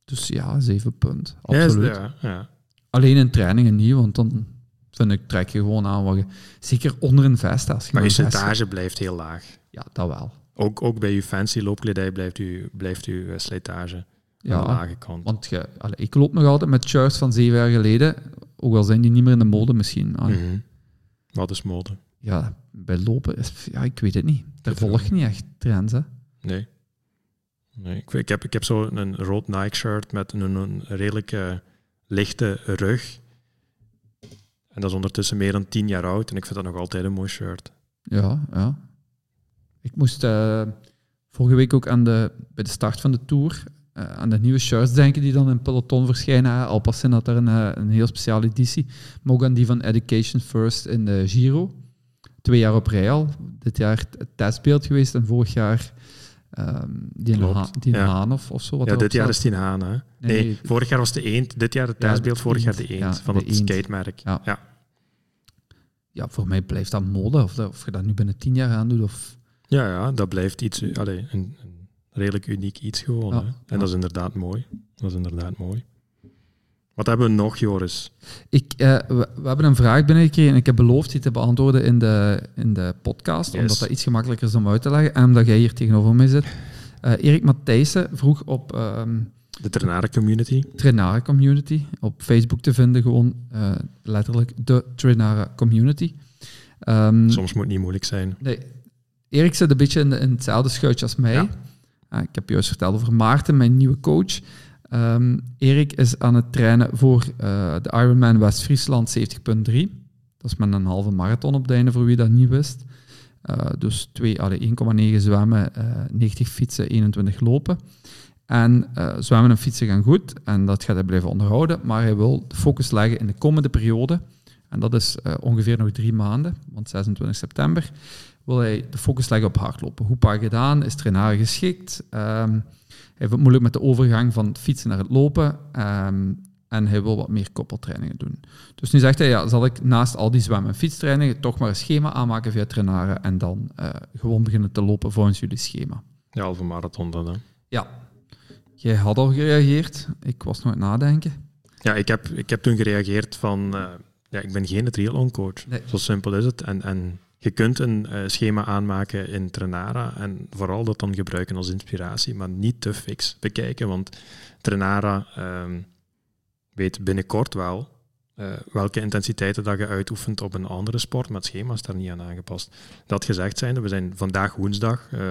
Dus ja, zeven punt. Absoluut. Ja, ja, ja. Alleen in trainingen niet, want dan vind ik, trek je gewoon aan wat je... Zeker onder een vest. Als je maar je slijtage blijft heel laag. Ja, dat wel. Ook, ook bij je fancy loopkledij blijft uw blijft uw slijtage aan ja, de lage kant. Want je, allee, ik loop nog altijd met shirts van zeven jaar geleden, ook al zijn die niet meer in de mode misschien. Mm-hmm. Wat is mode? Ja, bij lopen, ja, ik weet het niet. Er volgt niet echt trends, hè? Nee. nee. Ik, ik heb, ik heb zo een rood Nike-shirt met een, een redelijk uh, lichte rug. En dat is ondertussen meer dan tien jaar oud en ik vind dat nog altijd een mooi shirt. Ja, ja. Ik moest uh, vorige week ook aan de, bij de start van de Tour uh, aan de nieuwe shirts denken die dan in peloton verschijnen. Alpecin had daar een, een heel speciale editie. Maar ook aan die van Education First in de Giro. Twee jaar op rij al. Dit jaar het testbeeld geweest en vorig jaar um, die ha- ja. Haan of, of zo. Wat ja, dit jaar staat. Is die Haan. Hè? Nee, nee, nee, vorig jaar was de eend. Dit jaar het testbeeld, ja, vorig jaar de eend ja, van de het eend. Skatemerk. Ja. Ja. ja, voor mij blijft dat mode. Of, dat, of je dat nu binnen tien jaar aan doet of... Ja, ja, dat blijft iets, allee, een, een redelijk uniek iets gewoon. Ja, hè? En ja. dat is inderdaad mooi. Dat is inderdaad mooi. Wat hebben we nog, Joris? Ik, eh, we, we hebben een vraag binnengekregen en ik heb beloofd die te beantwoorden in de, in de podcast, yes. omdat dat iets gemakkelijker is om uit te leggen en omdat jij hier tegenover mij zit. Uh, Erik Matthijssen vroeg op... Um, de Trenara Community. Trenara Community. Op Facebook te vinden gewoon. Uh, letterlijk de Trenara Community. Um, Soms moet het niet moeilijk zijn. Nee. Erik zit een beetje in, de, in hetzelfde schuitje als mij. Ja. Uh, ik heb juist verteld over Maarten, mijn nieuwe coach. Um, Erik is aan het trainen voor uh, de Ironman West-Friesland zeventig punt drie. Dat is met een halve marathon op het einde, voor wie dat niet wist. Uh, dus twee, allee, één komma negen zwemmen, uh, negentig fietsen, eenentwintig lopen. En uh, zwemmen en fietsen gaan goed. En dat gaat hij blijven onderhouden. Maar hij wil de focus leggen in de komende periode. En dat is uh, ongeveer nog drie maanden, want zesentwintig september... wil hij de focus leggen op hardlopen. Hoepa gedaan, is trainer geschikt. Um, hij heeft het moeilijk met de overgang van het fietsen naar het lopen. Um, en hij wil wat meer koppeltrainingen doen. Dus nu zegt hij, ja, zal ik naast al die zwem- en fietstrainingen toch maar een schema aanmaken via trainaren en dan uh, gewoon beginnen te lopen volgens jullie schema. Ja, halve marathon dan, hè? Ja. Jij had al gereageerd. Ik was nog aan het nadenken. Ja, ik heb, ik heb toen gereageerd van... Uh, ja, ik ben geen triathlon coach. Nee. Zo simpel is het. En... en... Je kunt een uh, schema aanmaken in Trenara en vooral dat dan gebruiken als inspiratie, maar niet te fix bekijken, want Trenara uh, weet binnenkort wel uh, welke intensiteiten dat je uitoefent op een andere sport, maar het schema is daar niet aan aangepast. Dat gezegd zijnde, we zijn vandaag woensdag, uh,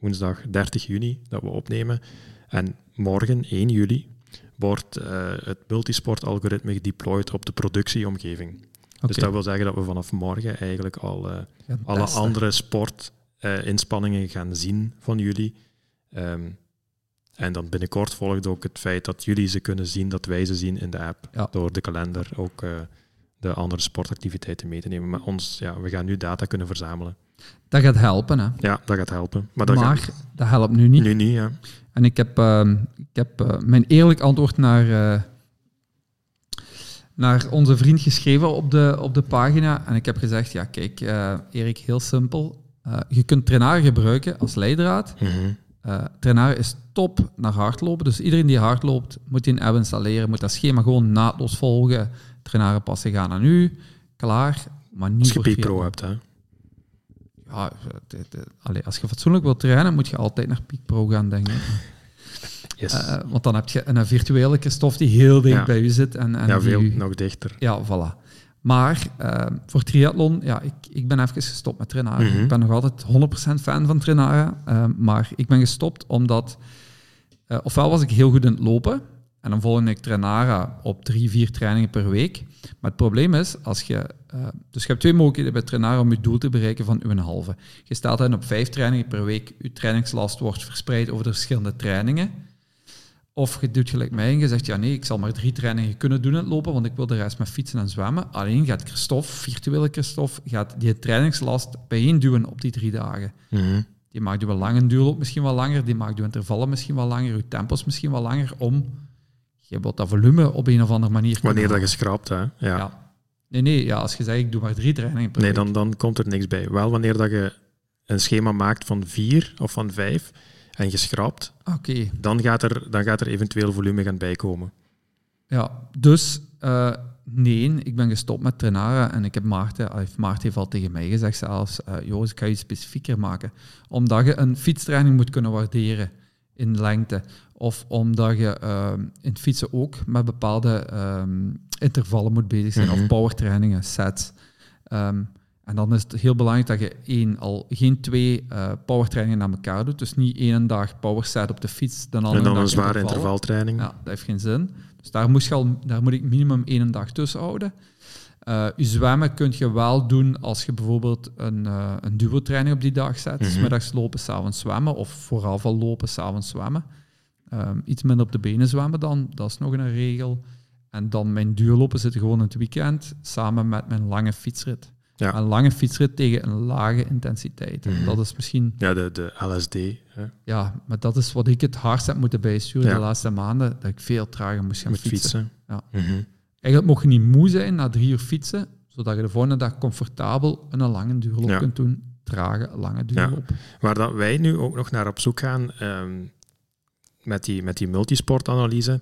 woensdag dertig juni dat we opnemen en morgen één juli wordt uh, het multisport-algoritme gedeployed op de productieomgeving. Okay. Dus dat wil zeggen dat we vanaf morgen eigenlijk al uh, alle testen. andere sportinspanningen uh, gaan zien van jullie. Um, en dan binnenkort volgt ook het feit dat jullie ze kunnen zien, dat wij ze zien in de app. Ja. Door de kalender ook uh, de andere sportactiviteiten mee te nemen. Maar ons, ja, we gaan nu data kunnen verzamelen. Dat gaat helpen, hè? Ja, dat gaat helpen. Maar dat, maar, gaat... dat helpt nu niet. Nu niet, ja. En ik heb, uh, ik heb uh, mijn eerlijk antwoord naar, uh, naar onze vriend geschreven op de, op de pagina. En ik heb gezegd, ja kijk, uh, Erik, heel simpel. Uh, je kunt Trenara gebruiken als leidraad. Mm-hmm. Uh, Trenara is top naar hardlopen. Dus iedereen die hardloopt, moet die een app installeren. Moet dat schema gewoon naadloos volgen. Trenara passen gaan aan u. Klaar, maar niet voor Als je P Pro hebt, hè? Ah, de, de, allee, als je fatsoenlijk wilt trainen, moet je altijd naar Peak Pro gaan, denk ik. Yes. Uh, want dan heb je een virtuele Christophe die heel dicht ja. bij u zit. En, en ja, veel u... nog dichter. Ja, voilà. Maar uh, voor triathlon, ja, ik, ik ben even gestopt met Trenara. Mm-hmm. Ik ben nog altijd honderd procent fan van Trenara. Uh, maar ik ben gestopt omdat... Uh, ofwel was ik heel goed in het lopen. En dan volgde ik Trenara op drie, vier trainingen per week. Maar het probleem is, als je... Uh, dus je hebt twee mogelijkheden bij Trenara om je doel te bereiken van uw halve. Je staat dan op vijf trainingen per week. Je trainingslast wordt verspreid over de verschillende trainingen. Of je doet gelijk mij en je zegt, ja nee, ik zal maar drie trainingen kunnen doen in het lopen, want ik wil de rest met fietsen en zwemmen. Alleen gaat Christophe, virtuele Christophe, gaat die trainingslast bijeenduwen op die drie dagen. Mm-hmm. Die maakt je wel lang een duurloop misschien wel langer, die maakt je intervallen misschien wel langer, je tempo's misschien wel langer, om... Je wilt dat volume op een of andere manier... Wanneer dat je schraapt, hè? Ja. ja. Nee, nee, ja, als je zegt, ik doe maar drie trainingen per nee, week. Nee, dan, dan komt er niks bij. Wel wanneer dat je een schema maakt van vier of van vijf en je schraapt, okay. dan, gaat er, dan gaat er eventueel volume gaan bijkomen. Ja, dus uh, nee, ik ben gestopt met Trenara en ik heb Maarten, Maarten heeft al tegen mij gezegd zelfs, uh, Joost, ik ga je specifieker maken. Omdat je een fietstraining moet kunnen waarderen in lengte. Of omdat je uh, in het fietsen ook met bepaalde um, intervallen moet bezig zijn. Mm-hmm. Of powertrainingen, sets. Um, en dan is het heel belangrijk dat je één, al geen twee uh, powertrainingen naar elkaar doet. Dus niet één dag powerset op de fiets, dan andere dag En dan een zware intervaltraining. Ja, dat heeft geen zin. Dus daar, moest je al, daar moet ik minimum één dag tussen houden. Uh, je zwemmen kun je wel doen als je bijvoorbeeld een, uh, een duo-training op die dag zet. Mm-hmm. Dus middags lopen, 's avonds zwemmen. Of vooral van lopen, 's avonds zwemmen. Um, iets minder op de benen zwemmen dan, dat is nog een regel. En dan mijn duurlopen zitten gewoon in het weekend samen met mijn lange fietsrit. Ja. Een lange fietsrit tegen een lage intensiteit. Mm-hmm. Dat is misschien... Ja, de, de L S D. Hè? Ja, maar dat is wat ik het hardst heb moeten bijsturen ja. de laatste maanden, dat ik veel trager moest gaan Moet fietsen. fietsen. Ja. Mm-hmm. Eigenlijk mocht je niet moe zijn na drie uur fietsen, zodat je de volgende dag comfortabel een lange duurloop ja. kunt doen. Trage, lange duurloop. Ja. Waar dat wij nu ook nog naar op zoek gaan... Um, Met die, met die multisportanalyse,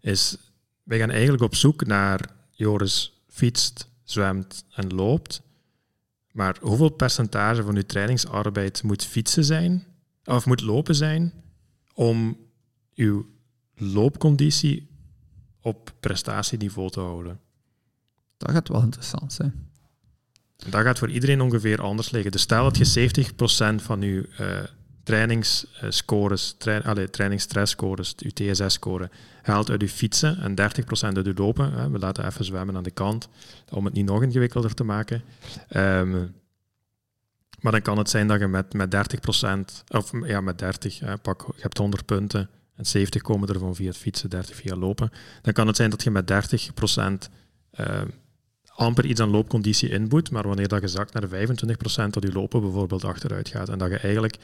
is... Wij gaan eigenlijk op zoek naar... Joris fietst, zwemt en loopt. Maar hoeveel percentage van uw trainingsarbeid moet fietsen zijn... Of moet lopen zijn... om uw loopconditie op prestatieniveau te houden? Dat gaat wel interessant zijn. Dat gaat voor iedereen ongeveer anders liggen. Dus stel dat je zeventig procent van uw... Uh, trainingsscores, train, allez, trainingsstressscores, uw T S S-score, haalt uit uw fietsen en dertig procent uit uw lopen. Hè. We laten even zwemmen aan de kant, om het niet nog ingewikkelder te maken. Um, maar dan kan het zijn dat je met, met dertig procent, of ja, met dertig, hè, pak, je hebt honderd punten en zeventig komen er van via het fietsen, dertig via lopen. Dan kan het zijn dat je met dertig procent uh, amper iets aan loopconditie inboet, maar wanneer dat je zakt naar vijfentwintig procent, dat je lopen bijvoorbeeld achteruit gaat en dat je eigenlijk...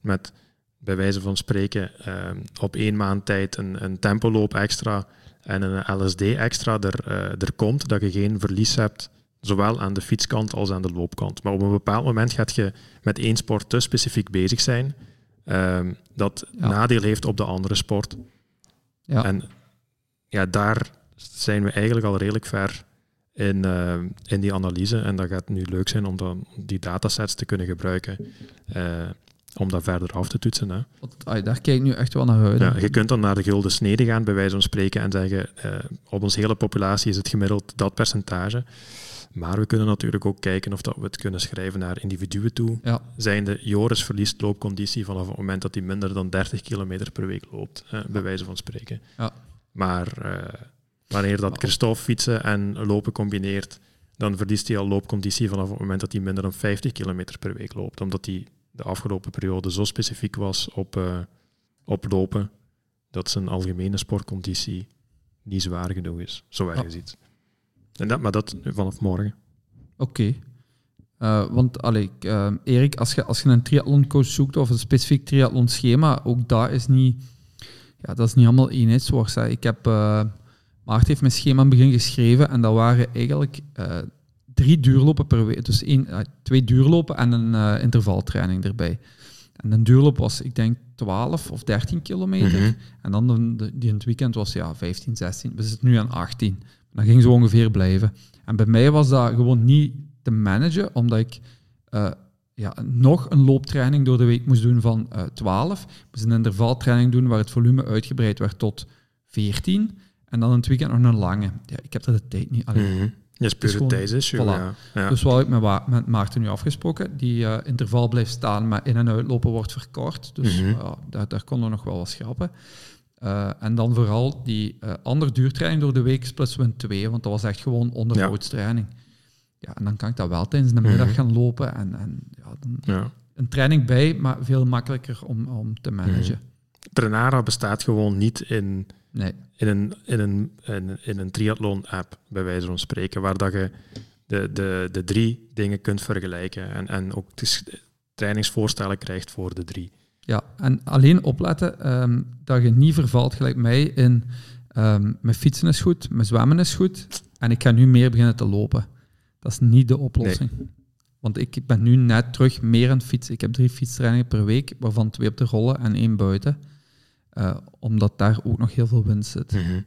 met bij wijze van spreken uh, op één maand tijd een, een tempoloop extra en een L S D extra er, uh, er komt, dat je geen verlies hebt, zowel aan de fietskant als aan de loopkant. Maar op een bepaald moment gaat je met één sport te specifiek bezig zijn, uh, dat ja. nadeel heeft op de andere sport. Ja. En ja, daar zijn we eigenlijk al redelijk ver in, uh, in die analyse. En dat gaat nu leuk zijn om dan die datasets te kunnen gebruiken... Uh, om dat verder af te toetsen. Hè. Daar kijk ik nu echt wel naar uit. Ja, je kunt dan naar de gulden snede gaan, bij wijze van spreken, en zeggen, eh, op onze hele populatie is het gemiddeld dat percentage. Maar we kunnen natuurlijk ook kijken of dat we het kunnen schrijven naar individuen toe. Ja. Zijnde, Joris verliest loopconditie vanaf het moment dat hij minder dan dertig kilometer per week loopt, eh, bij wijze van spreken. Ja. Maar uh, wanneer dat Christophe fietsen en lopen combineert, dan verliest hij al loopconditie vanaf het moment dat hij minder dan vijftig kilometer per week loopt. Omdat hij de afgelopen periode zo specifiek was op, uh, op lopen, dat zijn algemene sportconditie niet zwaar genoeg is. Zo ergens iets. En dat, maar dat vanaf morgen. Oké. Okay. Uh, want allee, uh, Erik, als je, als je een triathloncoach zoekt of een specifiek triathlonschema, ook daar is niet... Ja, dat is niet allemaal eenheidsworst. Ik heb... Uh, Maarten heeft mijn schema aan het begin geschreven en dat waren eigenlijk uh, drie duurlopen per week. Dus één, uh, twee duurlopen en een uh, intervaltraining erbij. En een duurloop was, ik denk, twaalf of dertien kilometer. Mm-hmm. En dan de, de, die in het weekend was ja, vijftien, zestien. We zitten nu aan achttien. Dat ging zo ongeveer blijven. En bij mij was dat gewoon niet te managen, omdat ik uh, ja, nog een looptraining door de week moest doen van uh, twaalf. Ik moest een intervaltraining doen waar het volume uitgebreid werd tot veertien. En dan in het weekend nog een lange. Ja, ik heb dat de tijd niet. Allee, mm-hmm. Dat is puur tijd, is voilà. Ja. Ja. Dus wat ik met, Wa- met Maarten nu afgesproken, die uh, interval blijft staan, maar in- en uitlopen wordt verkort. Dus mm-hmm. uh, daar, daar konden we nog wel wat schrappen. Uh, en dan vooral die uh, andere duurtraining door de week splitsen we in twee, want dat was echt gewoon onderhoudstraining. Ja. Ja, en dan kan ik dat wel tijdens de middag mm-hmm. gaan lopen. En, en ja, dan ja. Een training bij, maar veel makkelijker om, om te managen. Mm-hmm. Trenara bestaat gewoon niet in... Nee. In een, in een, in, in een triathlon-app, bij wijze van spreken, waar dat je de, de, de drie dingen kunt vergelijken en, en ook trainingsvoorstellen krijgt voor de drie. Ja, en alleen opletten um, dat je niet vervalt, gelijk mij, in um, mijn fietsen is goed, mijn zwemmen is goed en ik ga nu meer beginnen te lopen. Dat is niet de oplossing. Nee. Want ik ben nu net terug meer aan het fietsen. Ik heb drie fietstrainingen per week, waarvan twee op de rollen en één buiten. Uh, omdat daar ook nog heel veel winst zit. Mm-hmm.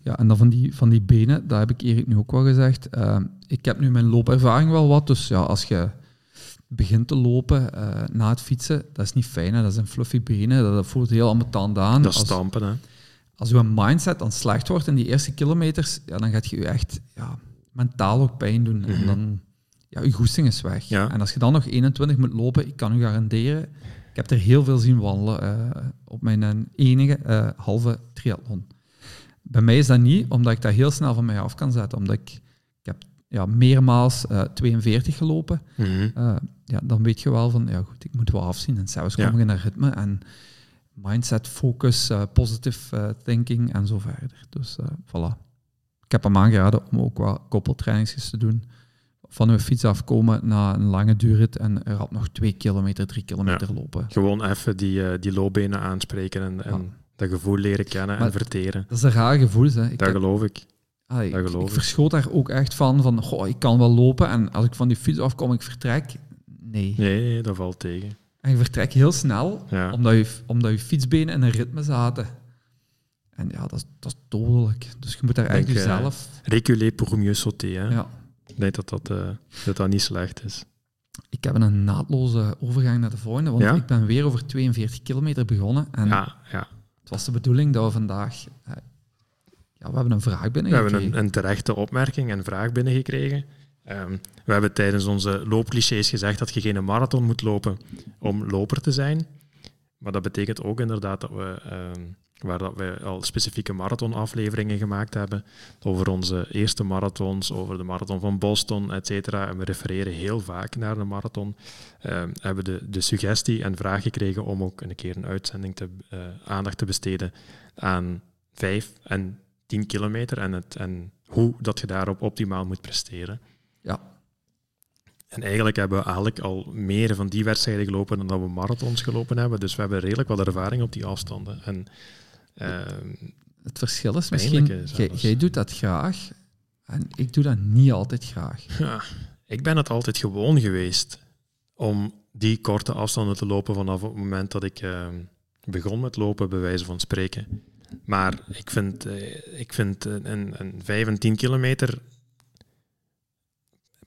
Ja, en dan van die, van die benen, dat heb ik Erik nu ook wel gezegd. Uh, ik heb nu mijn loopervaring wel wat, dus ja, als je begint te lopen uh, na het fietsen, dat is niet fijn, hè? Dat zijn fluffy benen, dat, dat voelt heel ambetant aan. Dat is stampen, hè. Als je mindset dan slecht wordt in die eerste kilometers, ja, dan gaat je je echt ja, mentaal ook pijn doen. Mm-hmm. En dan, ja, je goesting is weg. Ja. En als je dan nog eenentwintig moet lopen, ik kan u garanderen... Ik heb er heel veel zien wandelen uh, op mijn enige uh, halve triathlon. Bij mij is dat niet, omdat ik dat heel snel van mij af kan zetten. Omdat ik, ik heb ja, meermaals uh, tweeënveertig gelopen. Mm-hmm. Uh, ja, dan weet je wel van, ja goed, ik moet wel afzien. En zelfs kom je ja. naar ritme en mindset, focus, uh, positive uh, thinking en zo verder. Dus uh, voilà. Ik heb hem aangeraden om ook wat koppeltrainings te doen. Van uw fiets afkomen na een lange duurrit en er had nog twee kilometer, drie kilometer ja, lopen. Gewoon even die, uh, die loopbenen aanspreken en, ja. en dat gevoel leren kennen maar en verteren. Dat is een raar gevoel. Hè. Ik dat, heb... geloof ik. Ah, ik, dat geloof ik. Ik verschoot daar ook echt van, van goh, ik kan wel lopen en als ik van die fiets afkom, ik vertrek. Nee. Nee, nee dat valt tegen. En je vertrekt heel snel, ja. omdat, je, omdat je fietsbenen in een ritme zaten. En ja, dat is, dat is dodelijk. Dus je moet daar Denk, eigenlijk uh, jezelf... Reculer pour mieux sauter, hè? Ja. Ik denk dat dat, uh, dat dat niet slecht is. Ik heb een naadloze overgang naar de volgende, want ja? ik ben weer over tweeënveertig kilometer begonnen. En ja, ja. Het was de bedoeling dat we vandaag... Uh, ja, we hebben een vraag binnengekregen. We hebben een, een terechte opmerking en vraag binnengekregen. Um, we hebben tijdens onze loopclichés gezegd dat je geen marathon moet lopen om loper te zijn. Maar dat betekent ook inderdaad dat we... Um, waar dat we al specifieke marathonafleveringen gemaakt hebben, over onze eerste marathons, over de marathon van Boston, et cetera. En we refereren heel vaak naar de marathon. Uh, hebben de, de suggestie en vraag gekregen om ook een keer een uitzending te, uh, aandacht te besteden aan vijf en tien kilometer en, het, en hoe dat je daarop optimaal moet presteren. Ja. En eigenlijk hebben we eigenlijk al meer van die wedstrijden gelopen dan dat we marathons gelopen hebben. Dus we hebben redelijk wat ervaring op die afstanden. En Uh, het verschil is misschien, jij doet dat graag en ik doe dat niet altijd graag. Ja, ik ben het altijd gewoon geweest om die korte afstanden te lopen vanaf het moment dat ik uh, begon met lopen, bij wijze van spreken. Maar ik vind, uh, ik vind een, een vijf en tien kilometer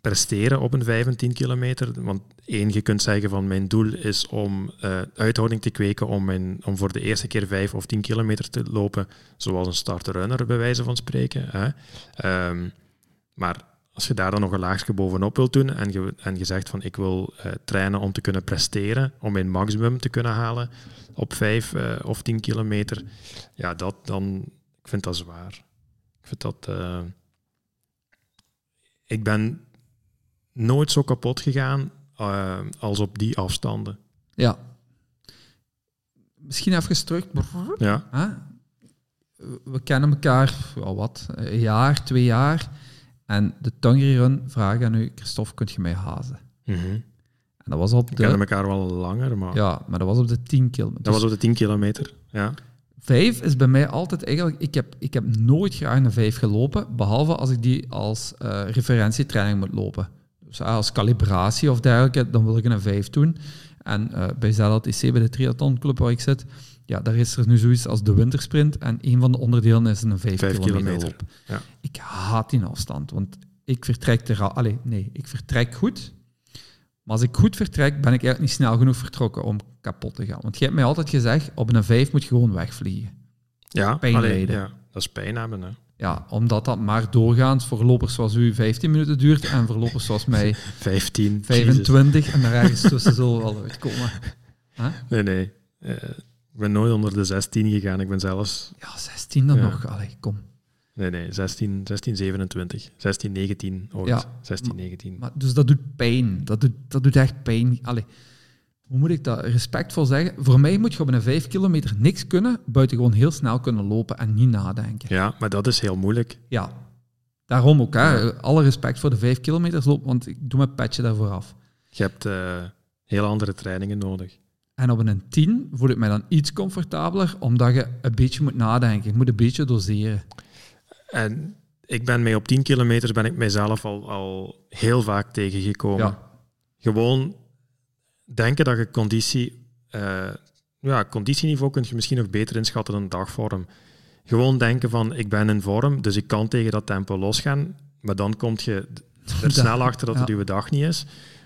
presteren op een vijf en tien kilometer, want één, je kunt zeggen van mijn doel is om uh, uithouding te kweken om, mijn, om voor de eerste keer vijf of tien kilometer te lopen, zoals een starterrunner bij wijze van spreken. Hè. Um, maar als je daar dan nog een laagje bovenop wilt doen en je, en je zegt van ik wil uh, trainen om te kunnen presteren, om mijn maximum te kunnen halen op vijf uh, of tien kilometer, ja, dat dan, ik vind dat zwaar. Ik vind dat... Uh, ik ben nooit zo kapot gegaan uh, als op die afstanden. Ja. Misschien even terug. Ja. Huh? We kennen elkaar, oh wat, een jaar, twee jaar. En de Tongri Run vragen aan u, Christophe, kunt je mij hazen? Mm-hmm. En dat was op de... We kennen elkaar wel langer, maar... Ja, maar dat was op de tien kilometer. Dat was op de tien kilometer, ja. Vijf is bij mij altijd eigenlijk... Ik heb, ik heb nooit graag een vijf gelopen, behalve als ik die als uh, referentietraining moet lopen. Dus uh, als calibratie of dergelijke, dan wil ik een vijf doen. En uh, bij Z L T C, bij de triathlonclub waar ik zit, ja, daar is er nu zoiets als de wintersprint. En een van de onderdelen is een vijf, vijf kilometer, kilometer loop. Ja. Ik haat die afstand, want ik vertrek er... Allee, nee, ik vertrek goed. Maar als ik goed vertrek, ben ik eigenlijk niet snel genoeg vertrokken om kapot te gaan. Want je hebt mij altijd gezegd, op een vijf moet je gewoon wegvliegen. Ja, pijn alleen, ja, dat is pijn hebben, hè. Ja, omdat dat maar doorgaans voor lopers zoals u vijftien minuten duurt en voor lopers zoals mij vijftien, vijfentwintig Jesus. En daar ergens tussen zullen we wel uitkomen. Huh? Nee, nee. Uh, ik ben nooit onder de zestien gegaan. Ik ben zelfs... Ja, zestien dan ja. nog. Allee, kom. Nee, nee. zestien, zestien zevenentwintig. zestien, negentien. Ooit. Ja, zestien, negentien. Maar, dus dat doet pijn. Dat doet, dat doet echt pijn. Allee, hoe moet ik dat respectvol zeggen? Voor mij moet je op een vijf kilometer niks kunnen, buiten gewoon heel snel kunnen lopen en niet nadenken. Ja, maar dat is heel moeilijk. Ja. Daarom ook. Hè. Ja. Alle respect voor de vijf kilometers lopen, want ik doe mijn petje daarvoor af. Je hebt uh, heel andere trainingen nodig. En op een tien voel ik mij dan iets comfortabeler, omdat je een beetje moet nadenken. Je moet een beetje doseren. En ik ben mee op tien kilometer ben ik mijzelf al, al heel vaak tegengekomen. Ja. Gewoon denken dat je conditie... Uh, ja, conditieniveau kun je misschien nog beter inschatten dan dagvorm. Gewoon denken van, ik ben in vorm, dus ik kan tegen dat tempo losgaan. Maar dan kom je er snel achter dat het ja. uw dag niet is.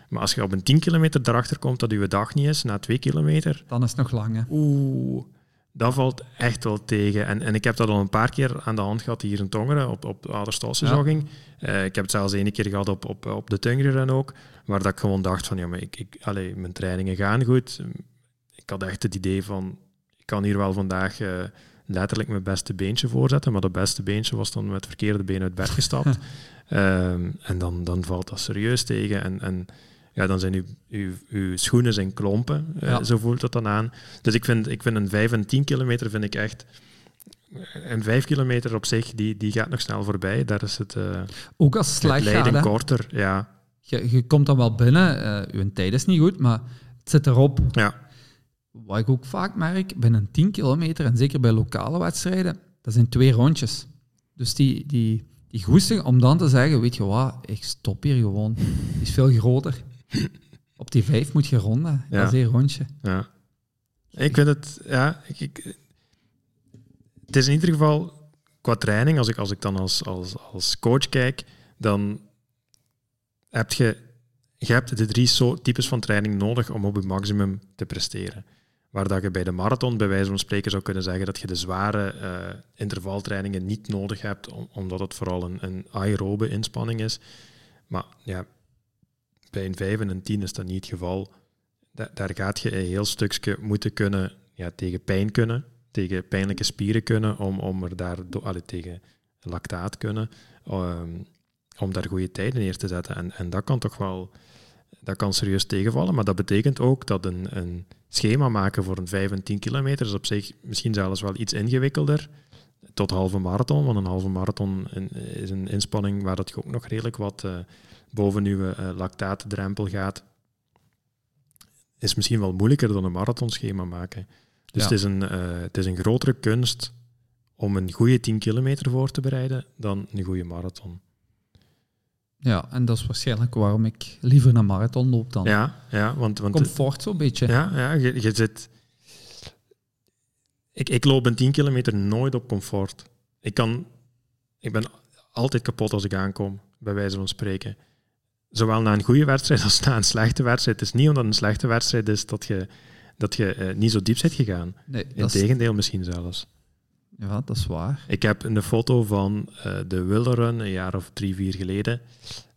Maar als je op een tien kilometer erachter komt dat uw dag niet is, na twee kilometer... Dan is het nog lang, hè? Oeh, dat valt echt wel tegen. En, en ik heb dat al een paar keer aan de hand gehad hier in Tongeren, op, op Aderstalse ja. jogging. Uh, ik heb het zelfs één keer gehad op, op, op de Tongeren ook, waar dat ik gewoon dacht van, ja, maar ik, ik, allez, mijn trainingen gaan goed. Ik had echt het idee van, ik kan hier wel vandaag uh, letterlijk mijn beste beentje voorzetten, maar dat beste beentje was dan met het verkeerde been uit bed gestapt. uh, en dan, dan valt dat serieus tegen. En... en ja, dan zijn uw, uw, uw schoenen zijn klompen. Ja. Uh, zo voelt dat dan aan. Dus ik vind, ik vind een vijf en tien kilometer vind ik echt... Een vijf kilometer op zich, die, die gaat nog snel voorbij. Daar is het... Uh, Ook als het lijden korter, ja. Je, je komt dan wel binnen. Uh, uw tijd is niet goed, maar het zit erop. Ja. Wat ik ook vaak merk, binnen tien kilometer, en zeker bij lokale wedstrijden, dat zijn twee rondjes. Dus die... die, die goesting om dan te zeggen, weet je wat, ik stop hier gewoon. Die is veel groter. Op die vijf moet je ronden. Ja. Dat is een rondje. Ja. Ik vind het... Ja, ik, ik, het is in ieder geval, qua training, als ik, als ik dan als, als, als coach kijk, dan heb je, je hebt de drie soort types van training nodig om op je maximum te presteren. Waar dat je bij de marathon, bij wijze van spreken, zou kunnen zeggen dat je de zware uh, intervaltrainingen niet nodig hebt, om, omdat het vooral een, een aerobe inspanning is. Maar ja... Bij een vijf en een tien is dat niet het geval. Da- daar gaat je een heel stukje moeten kunnen, ja, tegen pijn kunnen, tegen pijnlijke spieren kunnen, om, om er daar do- allee, tegen lactaat kunnen, um, om daar goede tijden neer te zetten. En, en dat kan toch wel, dat kan serieus tegenvallen, maar dat betekent ook dat een, een schema maken voor een vijf en tien kilometer is op zich misschien zelfs wel iets ingewikkelder, tot halve marathon, want een halve marathon is een inspanning waar dat je ook nog redelijk wat... Uh, boven uw uh, lactaatdrempel gaat, is misschien wel moeilijker dan een marathonschema maken. Dus ja. het, is een, uh, het is een grotere kunst om een goede tien kilometer voor te bereiden dan een goede marathon. Ja, en dat is waarschijnlijk waarom ik liever een marathon loop dan. Ja, ja, want... want comfort zo'n beetje. Ja, ja je, je zit... Ik, ik loop een tien kilometer nooit op comfort. Ik kan... Ik ben altijd kapot als ik aankom, bij wijze van spreken. Zowel na een goede wedstrijd als na een slechte wedstrijd. Het is niet omdat een slechte wedstrijd is dat je, dat je uh, niet zo diep bent gegaan. Nee, integendeel is... misschien zelfs. Ja, dat is waar. Ik heb een foto van uh, de Willerun, een jaar of drie, vier geleden,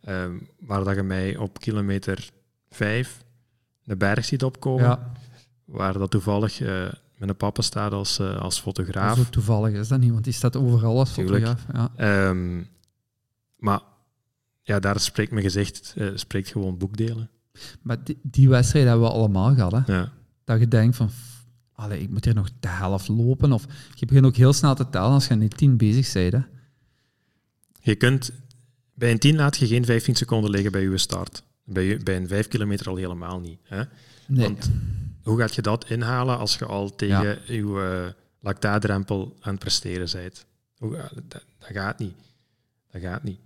um, waar dat je mij op kilometer vijf de berg ziet opkomen. Ja. Waar dat toevallig uh, mijn papa staat als, uh, als fotograaf. Dat is ook toevallig, is dat niet? Want die staat overal als fotograaf. Ja. Um, maar ja, daar spreekt mijn gezicht uh, spreekt gewoon boekdelen. Maar die, die wedstrijd hebben we allemaal gehad. Hè? Ja. Dat je denkt van... Allee, ik moet hier nog de helft lopen. Of je begint ook heel snel te tellen als je aan die tien bezig bent. Hè? Je kunt... Bij een tien laat je geen vijftien seconden liggen bij je start. Bij, je, bij een vijf kilometer al helemaal niet. Hè? Nee. Want hoe gaat je dat inhalen als je al tegen ja. je uh, lactaatdrempel aan het presteren bent? Hoe, uh, dat, dat gaat niet. Dat gaat niet.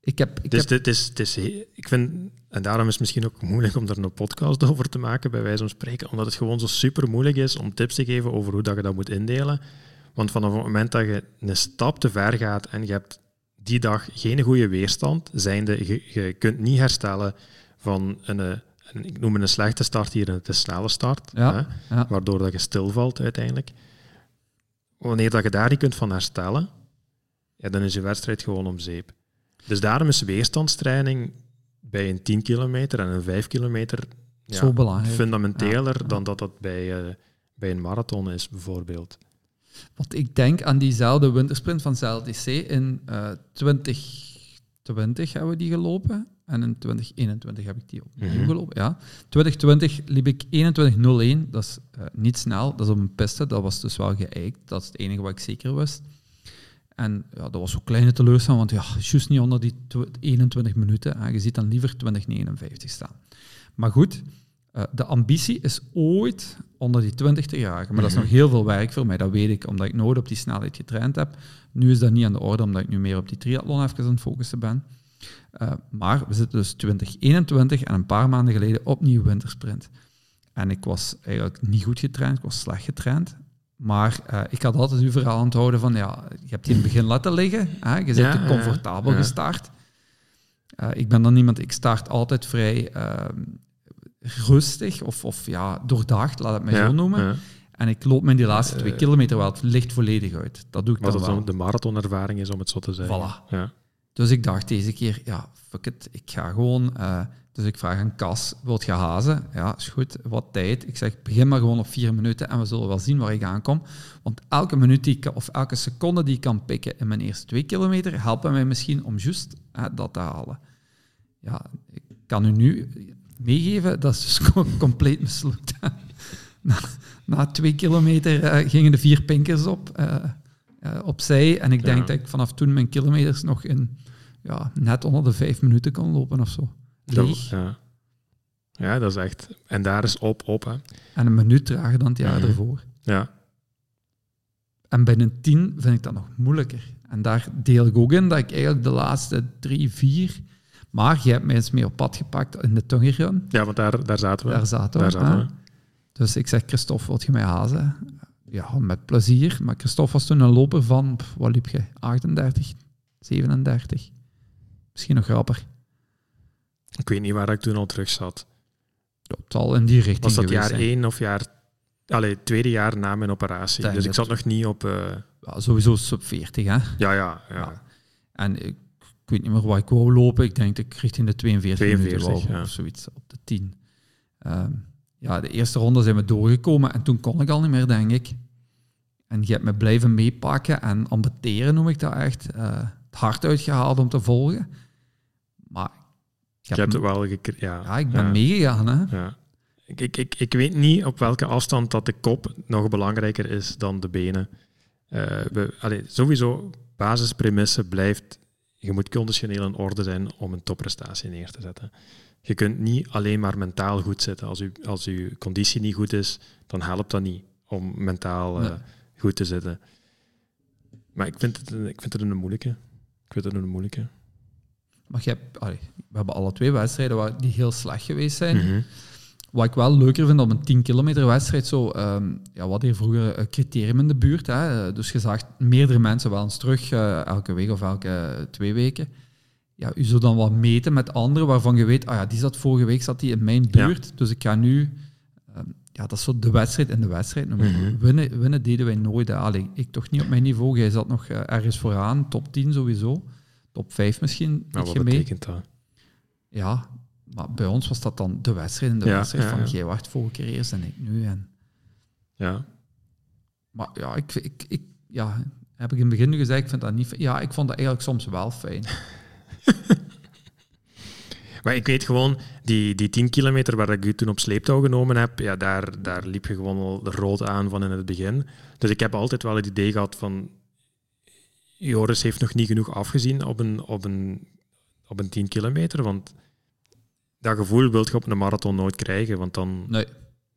Ik heb... Ik dus heb... Dit is, dit is, ik vind... En daarom is het misschien ook moeilijk om er een podcast over te maken, bij wijze van spreken. Omdat het gewoon zo super moeilijk is om tips te geven over hoe dat je dat moet indelen. Want vanaf het moment dat je een stap te ver gaat en je hebt die dag geen goede weerstand, zijnde, je, je kunt niet herstellen van een, een, ik noem het een slechte start hier, een te snelle start. Ja, hè, ja. Waardoor dat je stilvalt uiteindelijk. Wanneer dat je daar niet kunt van herstellen, ja, dan is je wedstrijd gewoon om zeep. Dus daarom is weerstandstraining... bij een tien kilometer en een vijf kilometer ja, zo belangrijk. Fundamenteeler ja, ja. dan dat dat bij, uh, bij een marathon is, bijvoorbeeld. Want ik denk aan diezelfde wintersprint van C L T C in uh, twintig twintig hebben we die gelopen en in twintig eenentwintig heb ik die opnieuw mm-hmm. gelopen. Ja. twintig twintig liep ik eenentwintig nul één, dat is uh, niet snel, dat is op een piste, dat was dus wel geëikt, dat is het enige wat ik zeker wist. En ja, dat was ook kleine teleurstelling, want ja, juist niet onder die eenentwintig minuten. Hè. Je ziet dan liever twintig negenenvijftig staan. Maar goed, uh, de ambitie is ooit onder die twintig te jagen. Maar mm-hmm. dat is nog heel veel werk voor mij, dat weet ik, omdat ik nooit op die snelheid getraind heb. Nu is dat niet aan de orde, omdat ik nu meer op die triathlon even aan het focussen ben. Uh, maar we zitten dus twintig eenentwintig en een paar maanden geleden opnieuw wintersprint. En ik was eigenlijk niet goed getraind, ik was slecht getraind. Maar uh, ik had altijd uw verhaal aan het houden van, ja, je hebt hier in het begin laten liggen. Hè? Je bent ja, te comfortabel ja, ja. gestart. Uh, ik ben dan iemand, ik start altijd vrij uh, rustig of, of ja, doordacht, laat het mij ja, zo noemen. Ja. En ik loop me die laatste twee uh, kilometer wel licht volledig uit. Dat doe ik dan wel. Maar dat de marathonervaring is, om het zo te zeggen. Voilà. Ja. Dus ik dacht deze keer, ja, fuck it, ik ga gewoon... Uh, dus ik vraag aan Cas, wilt je hazen? Ja, is goed, wat tijd? Ik zeg, begin maar gewoon op vier minuten en we zullen wel zien waar ik aankom. Want elke minuut die ik, of elke seconde die ik kan pikken in mijn eerste twee kilometer, helpen mij misschien om juist hè, dat te halen. Ja, ik kan u nu meegeven, dat is dus gewoon compleet mislukt. na, na twee kilometer uh, gingen de vier pinkers op, uh, uh, opzij. En ik denk ja. dat ik vanaf toen mijn kilometers nog in ja, net onder de vijf minuten kon lopen of zo. Dat, ja. ja, dat is echt... En daar is op, op. Hè. En een minuut trager dan het jaar mm-hmm. ervoor. Ja. En bij een tien vind ik dat nog moeilijker. En daar deel ik ook in dat ik eigenlijk de laatste drie, vier... Maar jij hebt mij eens mee op pad gepakt in de Tungerun. Ja, want daar, daar zaten we. Daar zaten, daar we, zaten we. Dus ik zeg, Christophe, wilt je mij hazen? Ja, met plezier. Maar Christophe was toen een loper van... Pff, wat liep je? achtendertig? zevenendertig? Misschien nog rapper. Ik weet niet waar ik toen al terug zat. Dat al in die richting. Was dat jaar één of jaar... Allee, tweede jaar na mijn operatie. Ten dus ik zat nog niet op... Uh... Ja, sowieso sub veertig, hè? Ja, ja, ja. ja. En ik, ik weet niet meer waar ik wou lopen. Ik denk dat ik richting de tweeënveertig, tweeënveertig minuten ja. of zoiets. Op de tien. Um, ja, de eerste ronde zijn we doorgekomen. En toen kon ik al niet meer, denk ik. En je hebt me blijven meepakken. En ambeteren noem ik dat echt. Uh, het hart uitgehaald om te volgen. Maar... Ik, heb, het wel gecre- ja. ja, ik ben ja. meegegaan. Hè? Ja. Ik, ik, ik, ik weet niet op welke afstand dat de kop nog belangrijker is dan de benen. Uh, we, allee, sowieso, basispremisse blijft... Je moet conditioneel in orde zijn om een topprestatie neer te zetten. Je kunt niet alleen maar mentaal goed zitten. Als je als uw conditie niet goed is, dan helpt dat niet om mentaal uh, nee. goed te zitten. Maar ik vind het, ik vind het een moeilijke. Ik vind het een moeilijke. Maar je hebt, allee, we hebben alle twee wedstrijden waar die heel slecht geweest zijn. Mm-hmm. Wat ik wel leuker vind op een tien kilometer wedstrijd, zo, um, ja, wat hier vroeger uh, criterium in de buurt. Hè, dus je zag meerdere mensen wel eens terug, uh, elke week of elke twee weken. Ja, u zou dan wel meten met anderen waarvan je weet, ah ja, die zat vorige week zat die in mijn buurt, ja. dus ik ga nu... Um, ja, dat is zo de wedstrijd in de wedstrijd. Mm-hmm. Winnen, winnen deden wij nooit. Allee, ik toch niet op mijn niveau. Jij zat nog ergens vooraan, top tien sowieso. top vijf misschien. Maar wat betekent mee. Dat? Ja, maar bij ons was dat dan de wedstrijd in de ja, wedstrijd. Ja, van, ja. Jij wacht vorige keer eerst en ik nu. En... Ja. Maar ja, ik, ik, ik, ja, heb ik in het begin gezegd, ik vind dat niet fijn. Ja, ik vond dat eigenlijk soms wel fijn. Maar ik weet gewoon, die, die tien kilometer waar ik je toen op sleeptouw genomen heb, ja, daar, daar liep je gewoon al rood aan van in het begin. Dus ik heb altijd wel het idee gehad van... Joris heeft nog niet genoeg afgezien op een, op een, op een tien kilometer, want dat gevoel wil je op een marathon nooit krijgen, want dan nee.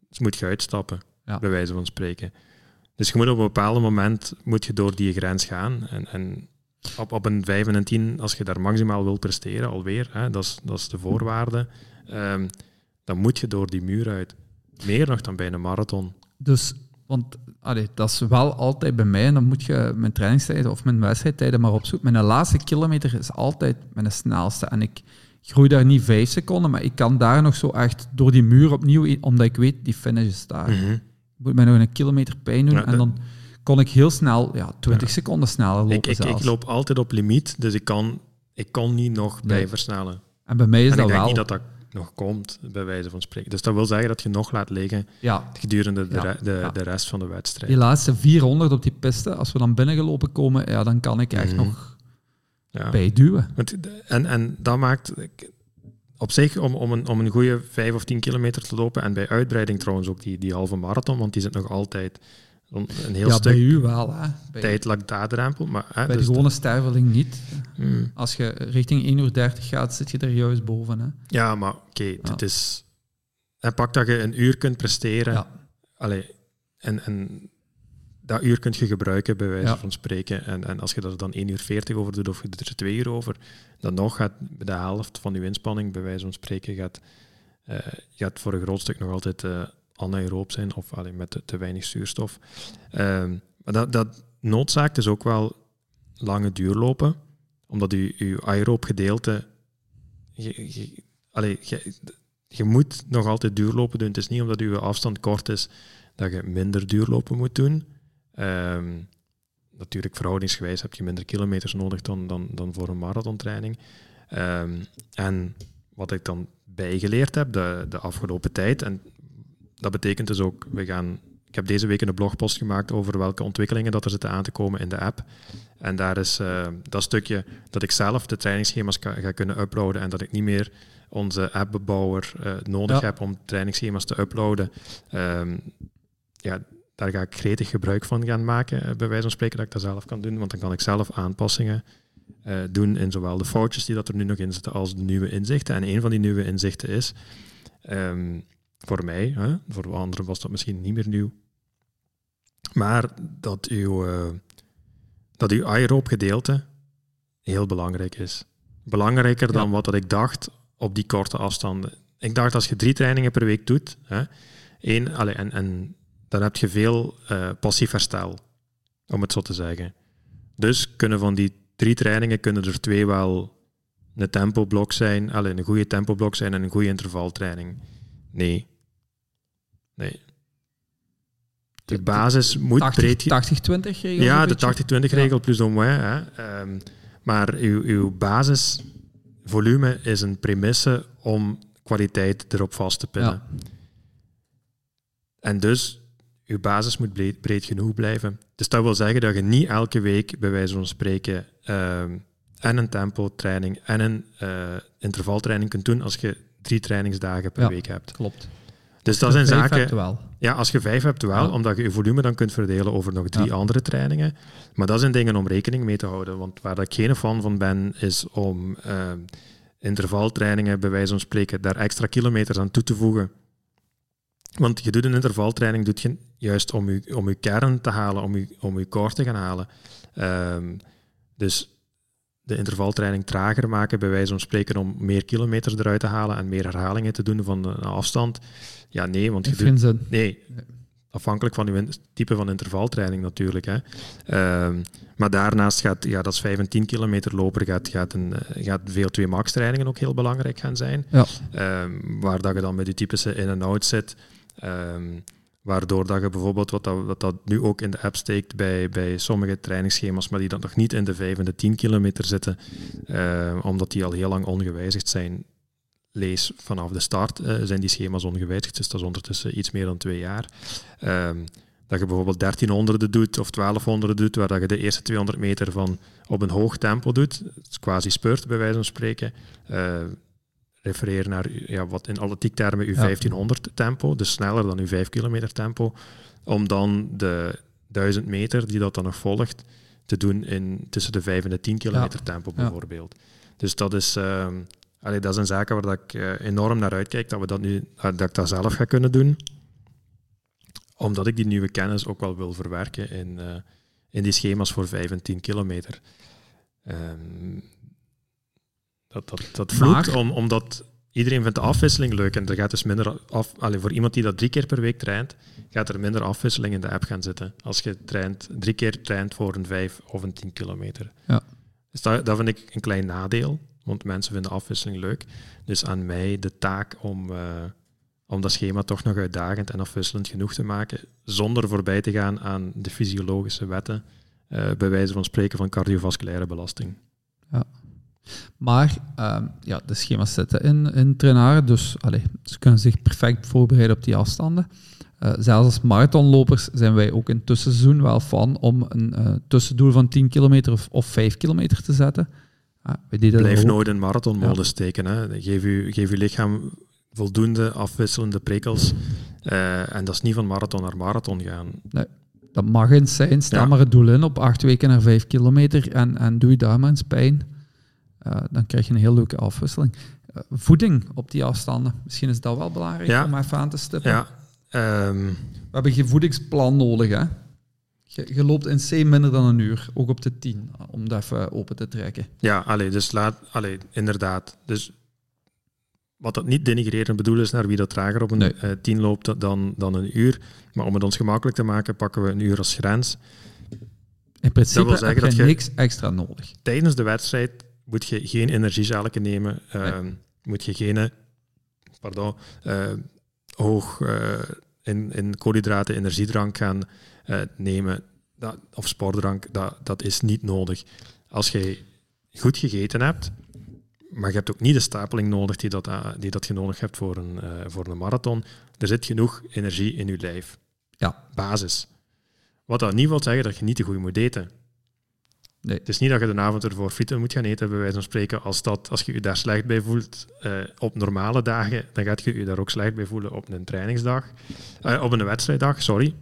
dus moet je uitstappen, ja. bij wijze van spreken. Dus je moet op een bepaald moment moet je door die grens gaan. En, en op, op een vijf en een tien, als je daar maximaal wil presteren, alweer, hè, dat is, dat is de voorwaarde, um, dan moet je door die muur uit. Meer nog dan bij een marathon. Dus, want allee, dat is wel altijd bij mij, en dan moet je mijn trainingstijden of mijn wedstrijdtijden maar opzoeken. Mijn laatste kilometer is altijd mijn snelste. En ik groei daar niet vijf seconden, maar ik kan daar nog zo echt door die muur opnieuw, omdat ik weet, die finish is daar. Mm-hmm. Ik moet mij nog een kilometer pijn doen, ja, en dan kon ik heel snel, ja, twintig ja. seconden sneller lopen. Ik, ik, ik loop altijd op limiet, dus ik kan, ik kan niet nog nee. bij versnellen. En bij mij is en dat wel... En ik denk wel. niet dat dat nog komt, bij wijze van spreken. Dus dat wil zeggen dat je nog laat liggen ja. gedurende de, ja. re, de, ja. de rest van de wedstrijd. Die laatste vierhonderd op die piste, als we dan binnengelopen komen, ja, dan kan ik echt mm. nog ja. bijduwen. En, en dat maakt... Op zich, om, om, een, om een goede vijf of tien kilometer te lopen, en bij uitbreiding trouwens ook die, die halve marathon, want die zit nog altijd een heel ja, stuk bij u wel, hè. Bij tijd lactaatdrempel. Maar, hè, bij dus de gewone dat... sterveling niet. Mm. Als je richting één uur dertig gaat, zit je er juist boven. Hè. Ja, maar oké, okay, ja. het is... En pak dat je een uur kunt presteren. Ja. Allee, en, en dat uur kun je gebruiken, bij wijze ja. van spreken. En, en als je er dan één uur veertig over doet, of je doet er twee uur over, dan nog gaat de helft van je inspanning, bij wijze van spreken, gaat, uh, gaat voor een groot stuk nog altijd uh, anaeroop zijn, of allee, met te, te weinig zuurstof. Uh, maar dat, dat noodzaakt dus ook wel lange duurlopen, omdat je, je aeroop gedeelte... Je, je, allee, je, je moet nog altijd duurlopen doen. Het is niet omdat je afstand kort is dat je minder duurlopen moet doen. Um, natuurlijk, verhoudingsgewijs heb je minder kilometers nodig dan, dan, dan voor een marathontraining. Um, en wat ik dan bijgeleerd heb de, de afgelopen tijd, en dat betekent dus ook, we gaan, ik heb deze week een blogpost gemaakt over welke ontwikkelingen dat er zitten aan te komen in de app. En daar is uh, dat stukje dat ik zelf de trainingsschema's ka- ga kunnen uploaden en dat ik niet meer onze appbouwer uh, nodig ja. heb om trainingsschema's te uploaden. Um, ja... Daar ga ik gretig gebruik van gaan maken, bij wijze van spreken, dat ik dat zelf kan doen. Want dan kan ik zelf aanpassingen uh, doen in zowel de foutjes die dat er nu nog in zitten als de nieuwe inzichten. En een van die nieuwe inzichten is, um, voor mij, hè, voor anderen was dat misschien niet meer nieuw, maar dat uw, uh, dat uw aeroop gedeelte heel belangrijk is. Belangrijker ja. dan wat dat ik dacht op die korte afstanden. Ik dacht, als je drie trainingen per week doet, hè, één, allez, en... en dan heb je veel uh, passief herstel, om het zo te zeggen. Dus kunnen van die drie trainingen kunnen er twee wel een tempoblok zijn, alleen een goede tempoblok zijn en een goede intervaltraining. Nee. Nee. De basis moet tachtig, breed... tachtig twintig regel? Ja, de tachtig twintig regel plus dan moins. Um, maar uw, uw basisvolume is een premisse om kwaliteit erop vast te pinnen. Ja. En dus... Je basis moet breed genoeg blijven. Dus dat wil zeggen dat je niet elke week, bij wijze van spreken, uh, en een tempo-training en een uh, intervaltraining kunt doen als je drie trainingsdagen per ja, week hebt. Klopt. Dus dat zijn zaken. Hebt wel. Ja, als je vijf hebt wel, ja. omdat je je volume dan kunt verdelen over nog drie ja. andere trainingen. Maar dat zijn dingen om rekening mee te houden. Want waar ik geen fan van ben, is om uh, intervaltrainingen, bij wijze van spreken, daar extra kilometers aan toe te voegen. Want je doet een intervaltraining doet je juist om je, om je kern te halen, om je, om je core te gaan halen. Um, dus de intervaltraining trager maken, bij wijze van spreken, om meer kilometers eruit te halen en meer herhalingen te doen van een afstand. Ja, nee, want je doet... Zin. Nee, afhankelijk van je type van intervaltraining natuurlijk. Hè. Um, maar daarnaast gaat, ja, dat is vijf en tien kilometer loper, gaat, gaat, een, gaat V O twee max trainingen ook heel belangrijk gaan zijn. Ja. Um, waar dat je dan met je typische in- en out zit... Um, waardoor dat je bijvoorbeeld, wat dat, wat dat nu ook in de app steekt bij, bij sommige trainingsschema's, maar die dan nog niet in de vijf en de tien kilometer zitten, uh, omdat die al heel lang ongewijzigd zijn. Lees, vanaf de start uh, zijn die schema's ongewijzigd, dus dat is ondertussen iets meer dan twee jaar. Um, dat je bijvoorbeeld dertienhonderd doet of twaalfhonderd doet, waar dat je de eerste tweehonderd meter van op een hoog tempo doet, quasi spurt bij wijze van spreken. Uh, refereer naar ja, wat in atletiektermen uw ja. vijftienhonderd tempo, dus sneller dan uw vijf kilometer tempo, om dan de duizend meter die dat dan nog volgt, te doen in tussen de vijf en de tien kilometer ja. tempo bijvoorbeeld. Ja. Dus dat is... Um, Allee, dat zijn zaken waar ik enorm naar uitkijk, dat, we dat, nu, dat ik dat zelf ga kunnen doen. Omdat ik die nieuwe kennis ook wel wil verwerken in, uh, in die schema's voor vijf en tien kilometer. Um, dat dat, dat vloekt, om, omdat iedereen vindt de afwisseling leuk. En er gaat dus minder af, allee, voor iemand die dat drie keer per week traint, gaat er minder afwisseling in de app gaan zitten. Als je traint, drie keer traint voor een vijf of een tien kilometer. Ja. Dus dat, dat vind ik een klein nadeel. Want mensen vinden afwisseling leuk. Dus aan mij de taak om, uh, om dat schema toch nog uitdagend en afwisselend genoeg te maken, zonder voorbij te gaan aan de fysiologische wetten, uh, bij wijze van spreken van cardiovasculaire belasting. Ja. Maar uh, ja, de schema's zitten in, in Trenara, dus allez, ze kunnen zich perfect voorbereiden op die afstanden. Uh, zelfs als marathonlopers zijn wij ook in tussenseizoen wel van om een uh, tussendoel van tien kilometer of, of vijf kilometer te zetten. Ah, blijf nooit in marathonmodus steken. Ja. Geef je geef uw lichaam voldoende afwisselende prikkels. Uh, en dat is niet van marathon naar marathon gaan. Nee, dat mag eens zijn. Stel ja. maar het doel in op acht weken naar vijf kilometer. En, en doe je daar maar eens pijn. Uh, dan krijg je een heel leuke afwisseling. Uh, voeding op die afstanden. Misschien is dat wel belangrijk ja. om even aan te stippen. Ja. Um. We hebben geen voedingsplan nodig, hè? Je, je loopt in C minder dan een uur, ook op de tien, om dat even open te trekken. Ja, allee, dus laat, allee, inderdaad. Dus wat dat niet denigrerend bedoel is naar wie dat trager op een nee. uh, tien loopt dan, dan een uur. Maar om het ons gemakkelijk te maken, pakken we een uur als grens. In principe dat wil heb je, dat je niks extra nodig. Tijdens de wedstrijd moet je geen energiezaken nemen. Uh, nee. Moet je geen pardon, uh, hoog uh, in, in koolhydraten energiedrank gaan... Uh, nemen dat, of sportdrank, dat, dat is niet nodig. Als je goed gegeten hebt, maar je hebt ook niet de stapeling nodig die dat, uh, die dat je nodig hebt voor een, uh, voor een marathon, er zit genoeg energie in je lijf. Ja. Basis. Wat dat niet wil zeggen dat je niet te goed moet eten. Nee. Het is niet dat je de avond ervoor frieten moet gaan eten, bij wijze van spreken. Als, dat, als je je daar slecht bij voelt uh, op normale dagen, dan gaat je je daar ook slecht bij voelen op een trainingsdag. Uh, op een wedstrijddag, sorry.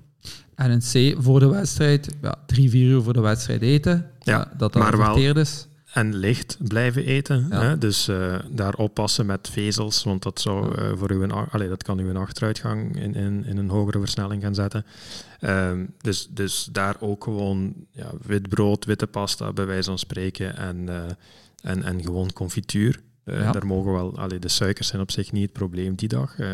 En een C voor de wedstrijd, ja, drie, vier uur voor de wedstrijd eten, ja, ja, dat dat verteerd is. En licht blijven eten, ja. hè? Dus uh, daar oppassen met vezels, want dat, zou, ja. uh, voor uw, allee, dat kan u een achteruitgang in, in, in een hogere versnelling gaan zetten. Um, dus, dus daar ook gewoon ja, wit brood, witte pasta, bij wijze van spreken, en, uh, en, en gewoon confituur. Uh, ja. Daar mogen wel, allee, de suikers zijn op zich niet het probleem die dag, uh,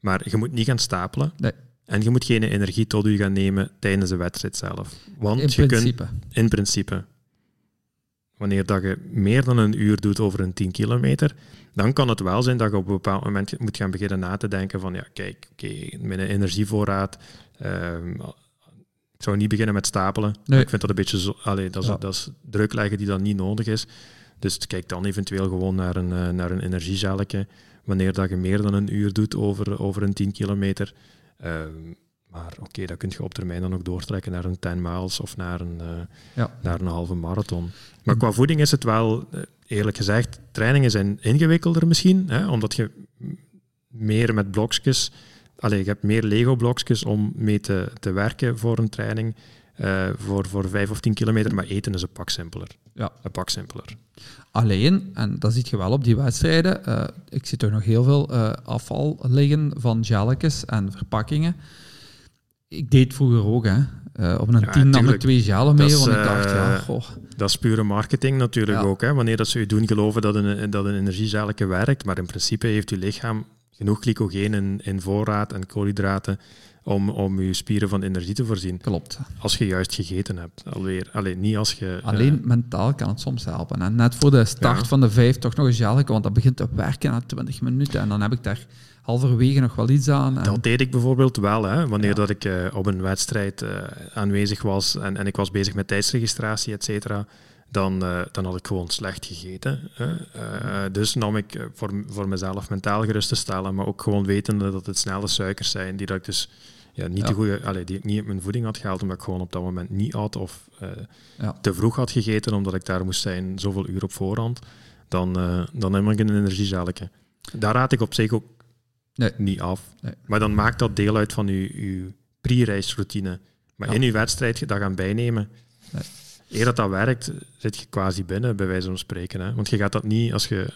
maar je moet niet gaan stapelen. Nee. En je moet geen energie tot u gaan nemen tijdens de wedstrijd zelf. Want in je principe. Kunt, in principe. Wanneer dat je meer dan een uur doet over een tien kilometer, dan kan het wel zijn dat je op een bepaald moment moet gaan beginnen na te denken van, ja, kijk, oké, okay, mijn energievoorraad... Um, ik zou niet beginnen met stapelen. Nee. Ik vind dat een beetje... Zo, allee, dat, is, ja. dat is druk leggen die dan niet nodig is. Dus kijk dan eventueel gewoon naar een, naar een energiegelke. Wanneer dat je meer dan een uur doet over, over een tien kilometer... Uh, maar oké, okay, dat kun je op termijn dan ook doortrekken naar een tien miles of naar een, uh, ja. naar een halve marathon. Maar qua voeding is het wel, eerlijk gezegd, trainingen zijn ingewikkelder misschien, hè, omdat je meer met blokjes, allez, je hebt meer Lego-blokjes om mee te, te werken voor een training, uh, voor, voor vijf of tien kilometer, maar eten is een pak simpeler. Ja. Een pak simpeler. Alleen, en dat zie je wel op die wedstrijden, uh, ik zie toch nog heel veel uh, afval liggen van gelletjes en verpakkingen. Ik deed vroeger ook, hè. Uh, op een ja, tien nam ik twee gellen mee, want ik dacht, ja, goh. Dat is pure marketing natuurlijk ja. ook, hè. Wanneer dat ze je doen geloven dat een, dat een energiegelletje werkt, maar in principe heeft je lichaam genoeg glycogeen in, in voorraad en koolhydraten om, om je spieren van energie te voorzien. Klopt. Als je juist gegeten hebt. Alweer. Allee, niet als je, Alleen uh, mentaal kan het soms helpen. Hè. Net voor de start ja. van de vijf toch nog eens jelken, want dat begint te werken na twintig minuten. En dan heb ik daar halverwege nog wel iets aan. En... Dat deed ik bijvoorbeeld wel. Hè. Wanneer ja. dat ik uh, op een wedstrijd uh, aanwezig was en, en ik was bezig met tijdsregistratie, et cetera, dan, uh, dan had ik gewoon slecht gegeten. Hè. Uh, dus nam ik uh, voor, voor mezelf mentaal gerust te stellen, maar ook gewoon wetende dat het snelle suikers zijn, die dat ik dus ja, niet ja. de goede, allee, die ik niet uit mijn voeding had gehaald, omdat ik gewoon op dat moment niet had of uh, ja. te vroeg had gegeten, omdat ik daar moest zijn zoveel uur op voorhand, dan, uh, dan heb ik een energiezelke. Daar raad ik op zich ook nee. niet af. Nee. Maar dan maakt dat deel uit van uw, uw pre-reisroutine. Maar ja. in uw wedstrijd dat gaan bijnemen... Nee. Eer dat dat werkt, zit je quasi binnen, bij wijze van spreken. Hè? Want je gaat dat niet als je...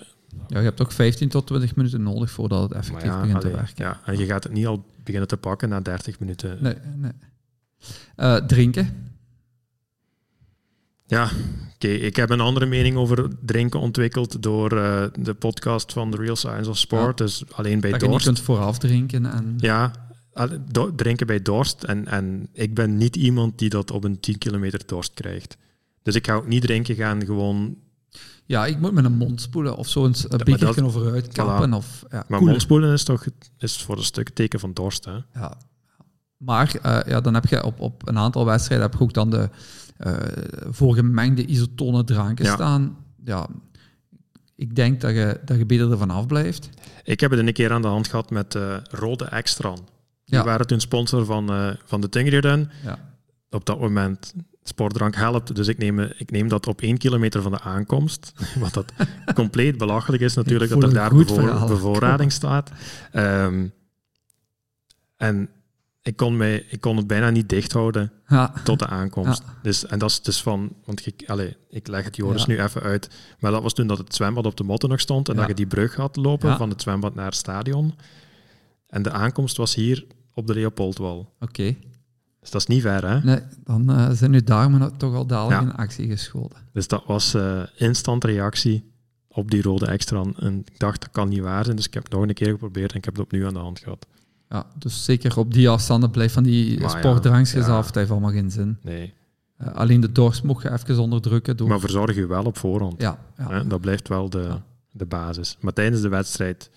Ja, je hebt toch vijftien tot twintig minuten nodig voordat het effectief ja, begint allee, te werken. Ja, en je gaat het niet al beginnen te pakken na dertig minuten. Nee, nee. Uh, drinken? Ja, oké. Okay. Ik heb een andere mening over drinken ontwikkeld door uh, de podcast van The Real Science of Sport. Ja, dus alleen bij dat dorst. Dat je niet kunt vooraf drinken en... Ja. Drinken bij dorst. En, en ik ben niet iemand die dat op een tien kilometer dorst krijgt. Dus ik ga ook niet drinken gaan gewoon... Ja, ik moet met een mond spoelen of zo een bekertje overuit kappen. Voilà. Of, ja, maar mond spoelen is toch is voor een stuk teken van dorst. Hè? Ja. Maar uh, ja, dan heb je op, op een aantal wedstrijden heb je ook dan de uh, voorgemengde isotone dranken ja. staan. Ja. Ik denk dat je, dat je beter ervan afblijft. Ik heb het een keer aan de hand gehad met uh, rode extra'n. Die ja. waren toen sponsor van, uh, van de Tungri Run. Ja. Op dat moment, sportdrank helpt. Dus ik neem, ik neem dat op één kilometer van de aankomst. Wat dat compleet belachelijk is natuurlijk, dat er daar bevoor, bevoorrading staat. Um, en ik kon, mij, ik kon het bijna niet dicht houden ja. tot de aankomst. Ja. Dus, en dat is dus van... Want ik, allez, ik leg het Joris ja. nu even uit. Maar dat was toen dat het zwembad op de motten nog stond. En ja. dat je die brug had lopen ja. van het zwembad naar het stadion. En de aankomst was hier... op de Leopoldwal. Oké. Okay. Dus dat is niet ver, hè? Nee, dan uh, zijn uw darmen toch al dadelijk ja. in actie geschoten. Dus dat was uh, instant reactie op die rode extra. En ik dacht, dat kan niet waar zijn. Dus ik heb het nog een keer geprobeerd en ik heb het opnieuw aan de hand gehad. Ja, dus zeker op die afstanden blijft van die sportdrankjes ja, ja. af. Dat heeft allemaal geen zin. Nee. Uh, alleen de dorst mocht je even onderdrukken. Door... Maar verzorg je wel op voorhand. Ja. ja. Hè? Dat blijft wel de, ja. de basis. Maar tijdens de wedstrijd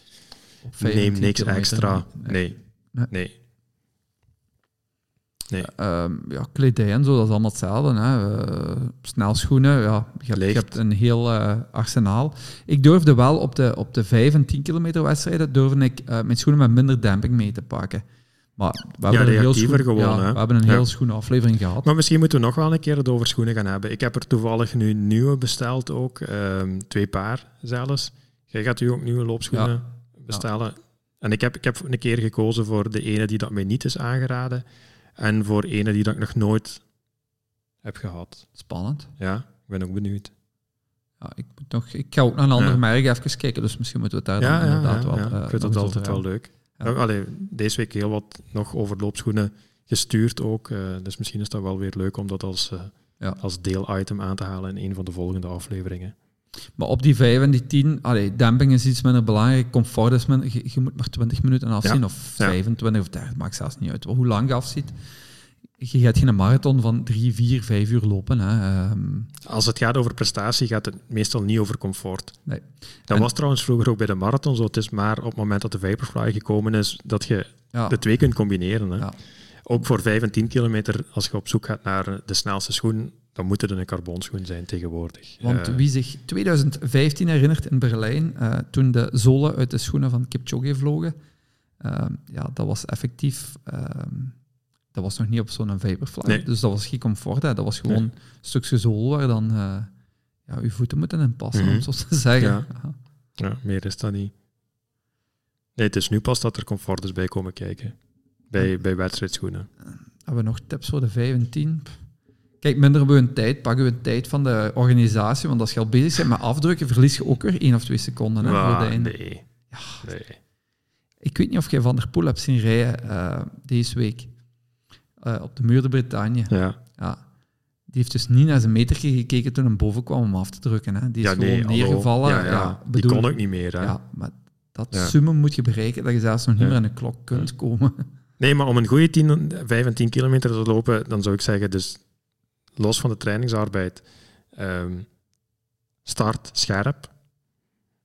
neem niks extra. Nee. Nee. nee. nee. Nee. Uh, ja, kledij en zo, dat is allemaal hetzelfde. Hè. Uh, snelschoenen, ja, je, hebt, je hebt een heel uh, arsenaal. Ik durfde wel op de, op de vijf en tien kilometer wedstrijden durfde ik uh, mijn schoenen met minder demping mee te pakken. Maar we hebben ja, een heel schoen, gewoon, ja, hè? We hebben een heel ja. schoene aflevering gehad. Maar misschien moeten we nog wel een keer het over schoenen gaan hebben. Ik heb er toevallig nu nieuwe besteld ook. Um, twee paar zelfs. Jij gaat nu ook nieuwe loopschoenen ja. bestellen. Ja. En ik heb, ik heb een keer gekozen voor de ene die dat mij niet is aangeraden. En voor ene die dat ik nog nooit heb gehad. Spannend. Ja, ik ben ook benieuwd. Ja, ik, moet nog, ik ga ook naar een ander ja. merk even kijken, dus misschien moeten we het daar ja, dan ja, inderdaad ja, wel... Ja. Uh, ik vind dat altijd wel leuk. Ja. Allee, deze week heel wat nog over loopschoenen gestuurd ook. Uh, dus misschien is dat wel weer leuk om dat als, uh, ja. als deelitem aan te halen in een van de volgende afleveringen. Maar op die vijf en die tien, allee, damping is iets minder belangrijk, comfort is minder, je, je moet maar twintig minuten afzien, ja. of vijfentwintig ja. of dertig, maakt zelfs niet uit. Hoe lang je afziet, je gaat geen marathon van drie, vier, vijf uur lopen. Hè. Um. Als het gaat over prestatie, gaat het meestal niet over comfort. Nee. Dat en, was trouwens vroeger ook bij de marathon zo, het is maar op het moment dat de Vyperfly gekomen is, dat je ja. de twee kunt combineren. Hè. Ja. Ook voor vijf en tien kilometer, als je op zoek gaat naar de snelste schoen, dan moet het een carbonschoen zijn tegenwoordig. Want wie zich tweeduizend vijftien herinnert in Berlijn, uh, toen de zolen uit de schoenen van Kipchoge vlogen, uh, ja, dat was effectief... Uh, dat was nog niet op zo'n Vyperfly. Nee. Dus dat was geen comfort. Hè. Dat was gewoon nee. stukjes zool waar dan uh, ja, uw voeten moeten in passen, mm-hmm. om het zo te zeggen. Ja. ja, meer is dat niet. Nee, het is nu pas dat er comfort is bij komen kijken. Bij, bij wedstrijdschoenen. Uh, hebben we nog tips voor de vijf en tien? Kijk, minder we een tijd, pakken we een tijd van de organisatie, want als je al bezig bent met afdrukken, verlies je ook weer één of twee seconden. Hè, ah, de nee. Ja. nee. Ik weet niet of jij Van der Poel hebt zien rijden uh, deze week uh, op de Muur de Bretagne. Ja. ja. Die heeft dus niet naar zijn metertje gekeken toen hij boven kwam om af te drukken. Hè. Die is ja, gewoon nee, neergevallen. Ja, ja. Ja, die kon ook niet meer. Hè? Ja, maar dat ja. summum moet je bereiken dat je zelfs nog niet ja. meer aan de klok kunt ja. komen. Nee, maar om een goede tien, vijf en tien kilometer te lopen, dan zou ik zeggen, dus los van de trainingsarbeid, um, start scherp.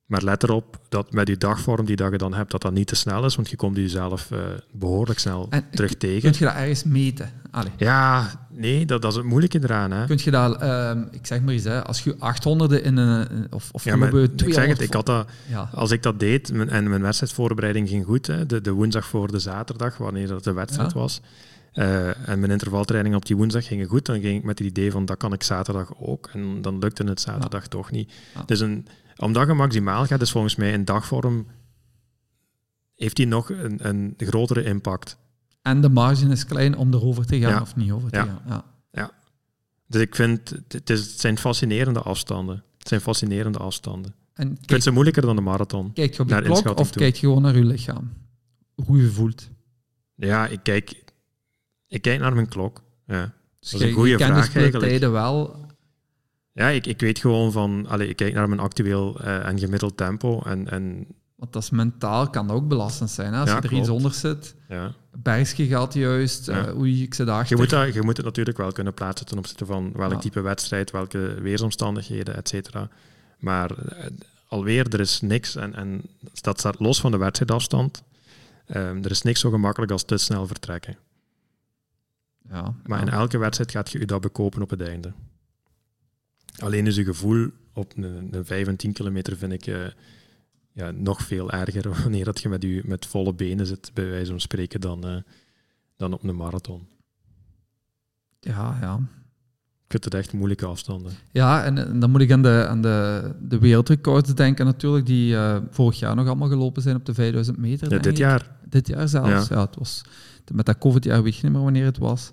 Maar let erop dat met die dagvorm die dat je dan hebt, dat dat niet te snel is, want je komt jezelf uh, behoorlijk snel en, terug k- tegen. Kun je dat ergens meten? Allee. Ja, nee, dat, dat is het moeilijke eraan. Hè. Kun je dat, uh, ik zeg maar eens, hè, als je achthonderd in een... Of, of ja, maar, tweehonderd, ik zeg het, ik had dat, ja. Als ik dat deed, mijn, en mijn wedstrijdvoorbereiding ging goed, hè, de, de woensdag voor de zaterdag, wanneer dat de wedstrijd ja. was, uh, en mijn intervaltraining op die woensdag ging goed, dan ging ik met het idee van, dat kan ik zaterdag ook, en dan lukte het zaterdag ja. toch niet. Ja. Dus een... Omdat je maximaal gaat, is volgens mij in dagvorm, heeft die nog een, een grotere impact. En de marge is klein om erover te gaan ja. of niet over te ja. gaan. Ja. ja. Dus ik vind, het, is, het zijn fascinerende afstanden. Het zijn fascinerende afstanden. En kijk, ik vind ze moeilijker dan de marathon. Kijk je op de klok of toe. Kijk je gewoon naar je lichaam? Hoe je voelt? Ja, ik kijk, ik kijk naar mijn klok. Ja. Dus dat is een goede vraag eigenlijk. Je kent de tijden wel... Ja, ik, ik weet gewoon van... Allez, ik kijk naar mijn actueel uh, en gemiddeld tempo. En, en... Want dat is mentaal, kan dat ook belastend zijn. Hè? Als ja, je er klopt. iets onder zit, ja. Bergsje gaat juist, ja. uh, oei, ik zit achter. Je moet, dat, je moet het natuurlijk wel kunnen plaatsen ten opzichte van welk ja. type wedstrijd, welke weersomstandigheden, et cetera. Maar uh, alweer, er is niks. En, en dat staat los van de wedstrijdafstand. Um, er is niks zo gemakkelijk als te snel vertrekken. Ja, maar ja. in elke wedstrijd gaat je je dat bekopen op het einde. Alleen is je gevoel op een, een vijf en tien kilometer vind ik uh, ja, nog veel erger wanneer dat je met, je met volle benen zit, bij wijze van spreken, dan, uh, dan op een marathon. Ja, ja. Ik vind het echt moeilijke afstanden. Ja, en, en dan moet ik aan de, aan de, de wereldrecords denken natuurlijk, die uh, vorig jaar nog allemaal gelopen zijn op de vijfduizend meter. Ja, dit ik. jaar. Dit jaar zelfs, ja. ja het was, met dat COVID-jaar weet je niet meer wanneer het was.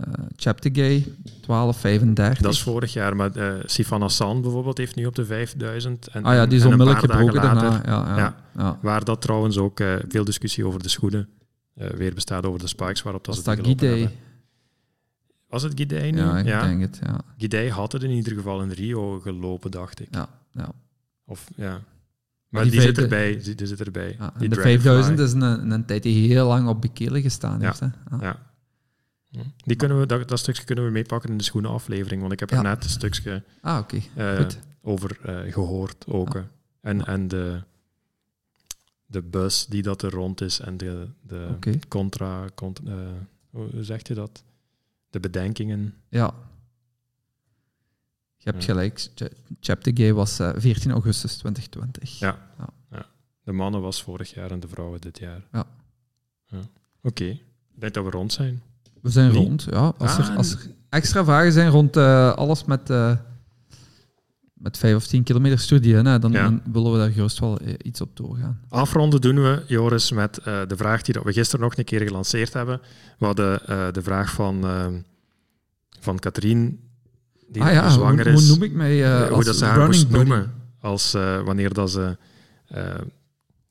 Uh, Cheptegei, twaalf vijfendertig. Dat is vorig jaar, maar uh, Sifan Hassan bijvoorbeeld heeft nu op de vijfduizend. En, ah ja, die is onmiddellijk gebroken daarna. Ja, ja, ja, ja. Waar dat trouwens ook uh, veel discussie over de schoenen uh, weer bestaat, over de spikes waarop dat ze het gelopen Gidei? Hebben. Was het Gidei nu? Ja, ik ja. denk het, ja. Gidei had het in ieder geval in Rio gelopen, dacht ik. Ja, ja. Of, ja. Maar die, die, vijf... zit erbij, die, die zit erbij. Ja, die de vijfduizend is een, een tijd die heel lang op bekelen gestaan ja. heeft. Hè? Ah. Ja. Die kunnen we, dat, dat stukje kunnen we meepakken in de schoenenaflevering, want ik heb er ja. net een stukje ah, okay. uh, over uh, gehoord ook. Ah. En, ah. en de, de bus die dat er rond is en de, de okay. contra... contra uh, hoe zegt je dat? De bedenkingen. Ja. Je hebt ja. gelijk. Cheptegei was uh, veertien augustus twintig twintig. Ja. Ja. ja. De mannen was vorig jaar en de vrouwen dit jaar. Ja. ja. Oké. Okay. Ik denk dat we rond zijn. We zijn nee. rond, ja. Als, ah, er, als er extra vragen zijn rond uh, alles met, uh, met vijf of tien kilometer studie, hè, dan, ja. dan willen we daar gerust wel iets op doorgaan. Afronden doen we, Joris, met uh, de vraag die we gisteren nog een keer gelanceerd hebben. We hadden uh, de vraag van, uh, van Katrien, die ah, ja, zwanger hoe, is. Hoe noem ik mij uh, hoe als dat ze haar moest buddy. noemen als, uh, wanneer dat ze... Uh,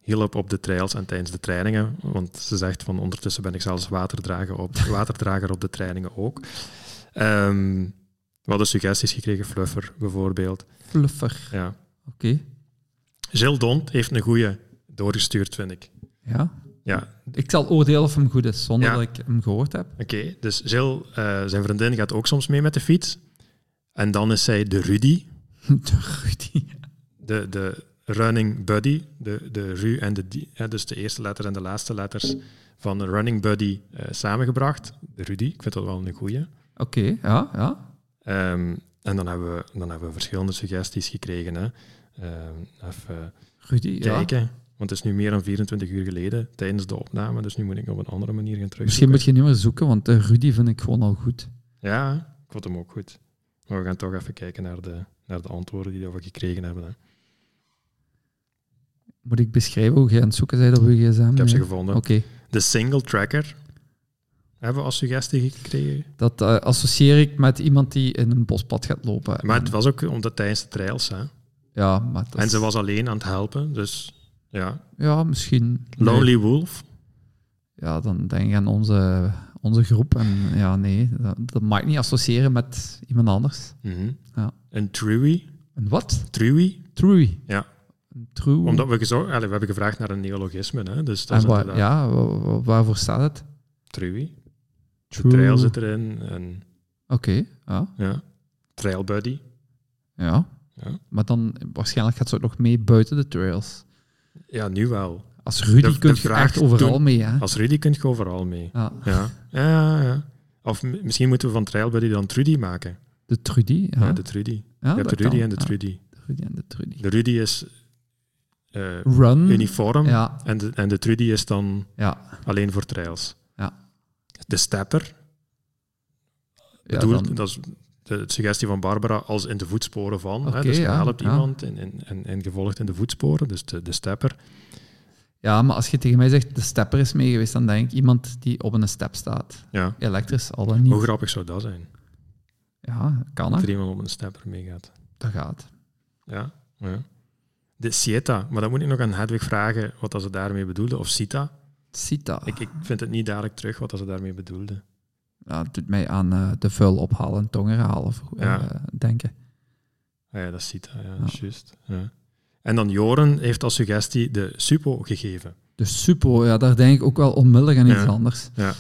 hielp op de trails en tijdens de trainingen. Want ze zegt van ondertussen ben ik zelfs waterdrager op, waterdrager op de trainingen ook. Um, we hadden suggesties gekregen, Fluffer bijvoorbeeld. Fluffer. Ja. Oké. Okay. Gilles Dont heeft een goede doorgestuurd, vind ik. Ja? Ja. Ik zal oordelen of hem goed is, zonder ja. dat ik hem gehoord heb. Oké, okay. Dus Gilles, uh, zijn vriendin, gaat ook soms mee met de fiets. En dan is zij de Rudy. De Rudy. De... de Running Buddy, de, de Ru en de Die, dus de eerste letter en de laatste letters van Running Buddy uh, samengebracht. De Rudy, ik vind dat wel een goeie. Oké, okay, ja, ja. Um, en dan hebben, we, dan hebben we verschillende suggesties gekregen. Hè. Um, even Rudy, kijken, ja. want het is nu meer dan vierentwintig uur geleden tijdens de opname, dus nu moet ik op een andere manier gaan terugzoeken. Misschien moet je niet meer zoeken, want de Rudy vind ik gewoon al goed. Ja, ik vond hem ook goed. Maar we gaan toch even kijken naar de, naar de antwoorden die we gekregen hebben. Hè. Moet ik beschrijven hoe je aan het zoeken bent op je gsm? Ik heb ze gevonden. Okay. De single tracker hebben we als suggestie gekregen. Dat uh, associeer ik met iemand die in een bospad gaat lopen. Maar het was ook omdat tijdens de trails. Hè? Ja, maar dat en ze is... was alleen aan het helpen, dus ja. Ja, misschien. Lonely nee. Wolf. Ja, dan denk ik aan onze, onze groep. En ja, nee, dat, dat mag ik niet associëren met iemand anders. Mm-hmm. Ja. Een truie. Een wat? Truie. Truie. Ja. True. Omdat we, gezo- Allee, we hebben gevraagd naar een neologisme. Hè? Dus dat waar, ja, waarvoor staat het? Truie. De trail zit erin. En... Oké, okay, ja. ja. Trail buddy. Ja. ja. Maar dan, waarschijnlijk gaat ze ook nog mee buiten de trails. Ja, nu wel. Als Rudy kun je echt overal toen, mee, hè? Als Rudy kun je overal mee. Ja. Ja. Ja, ja, ja. Of misschien moeten we van trail buddy dan Trudy maken. De Trudy, ja. Ja, de Trudy. Ja, ja, de Rudy kan. En de Trudy. Ja, de Rudy en de Trudy. De Rudy is... Uh, Run. Uniform. Ja. En, de, en de Trudy is dan ja. alleen voor trails. Ja. De stepper. Ja, bedoel, dan... Dat is de suggestie van Barbara als in de voetsporen van. Okay, hè, dus je ja, helpt ja. iemand en in, in, in, in gevolgd in de voetsporen, dus de, de stepper. Ja, maar als je tegen mij zegt de stepper is mee geweest, dan denk ik iemand die op een step staat. Ja. Elektrisch, al dan niet. Hoe grappig zou dat zijn? Ja, kan hè. Dat er iemand op een stepper meegaat. Dat gaat. Ja, ja. De Sieta, maar dan moet ik nog aan Hedwig vragen wat dat ze daarmee bedoelde. Of Sita. Sita. Ik, ik vind het niet dadelijk terug wat dat ze daarmee bedoelde. Ja, het doet mij aan uh, de vuil ophalen, tongen halen, ja. uh, denken. Ah ja, dat is Sita, ja, ja. juist. Ja. En dan Joren heeft als suggestie de Supo gegeven. De Supo, ja, daar denk ik ook wel onmiddellijk aan iets ja. anders. Ja.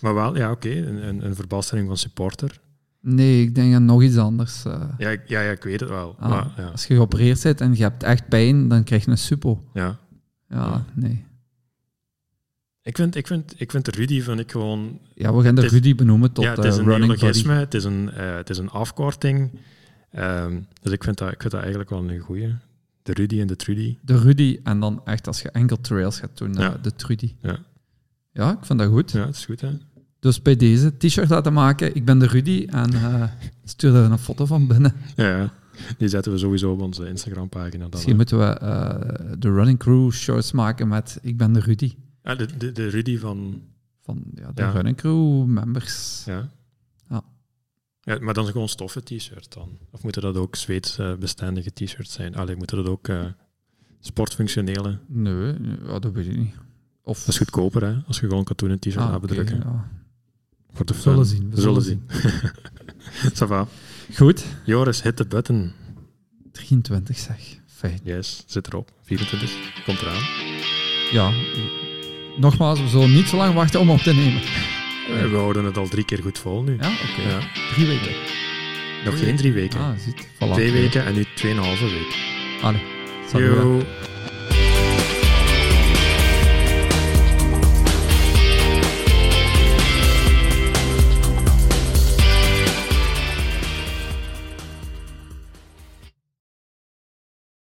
Maar wel, ja, oké, okay, een, een, een verbastering van supporter. Nee, ik denk aan nog iets anders. Uh. Ja, ik, ja, ja, ik weet het wel. Ah, maar, ja. Als je geopereerd bent en je hebt echt pijn, dan krijg je een Supo. Ja. Ja, ja. nee. Ik vind, ik, vind, ik vind de Rudy vind ik gewoon... Ja, we gaan de is, Rudy benoemen tot ja, het is een uh, running body. Het is een, uh, het is een afkorting. Um, dus ik vind, dat, ik vind dat eigenlijk wel een goeie. De Rudy en de Trudy. De Rudy en dan echt als je enkel trails gaat doen, uh, ja. de Trudy. Ja. ja, ik vind dat goed. Ja, het is goed, hè. Dus bij deze t-shirt laten maken. Ik ben de Rudy en uh, stuur daar een foto van binnen. Ja, die zetten we sowieso op onze Instagram-pagina. Dan Misschien hè. moeten we uh, de Running Crew shirts maken met ik ben de Rudy. Ja, de, de, de Rudy van... Van ja, de ja. Running Crew members. Ja. ja. Ja, maar dan is gewoon stoffen t-shirt dan. Of moeten dat ook zweetbestendige t-shirts zijn? Allee, moeten dat ook uh, sportfunctionele? Nee, ja, dat weet ik niet. Of... Dat is goedkoper, hè? Als je gewoon katoenen t-shirt ah, afdrukken. Okay, ja. Voor de we zullen zien. We, we zullen, zullen zien. Ça va. Goed. Joris, hit de button. drieëntwintig zeg. Fijn. Yes, zit erop. vierentwintig. Komt eraan. Ja. Nogmaals, we zullen niet zo lang wachten om op te nemen. We houden het al drie keer goed vol nu. Ja, oké. Okay. Ja. Drie weken. Nog drie geen drie weken. Ah, ziet. Voilà. Twee weken en nu tweeënhalve week. Allee. Yo.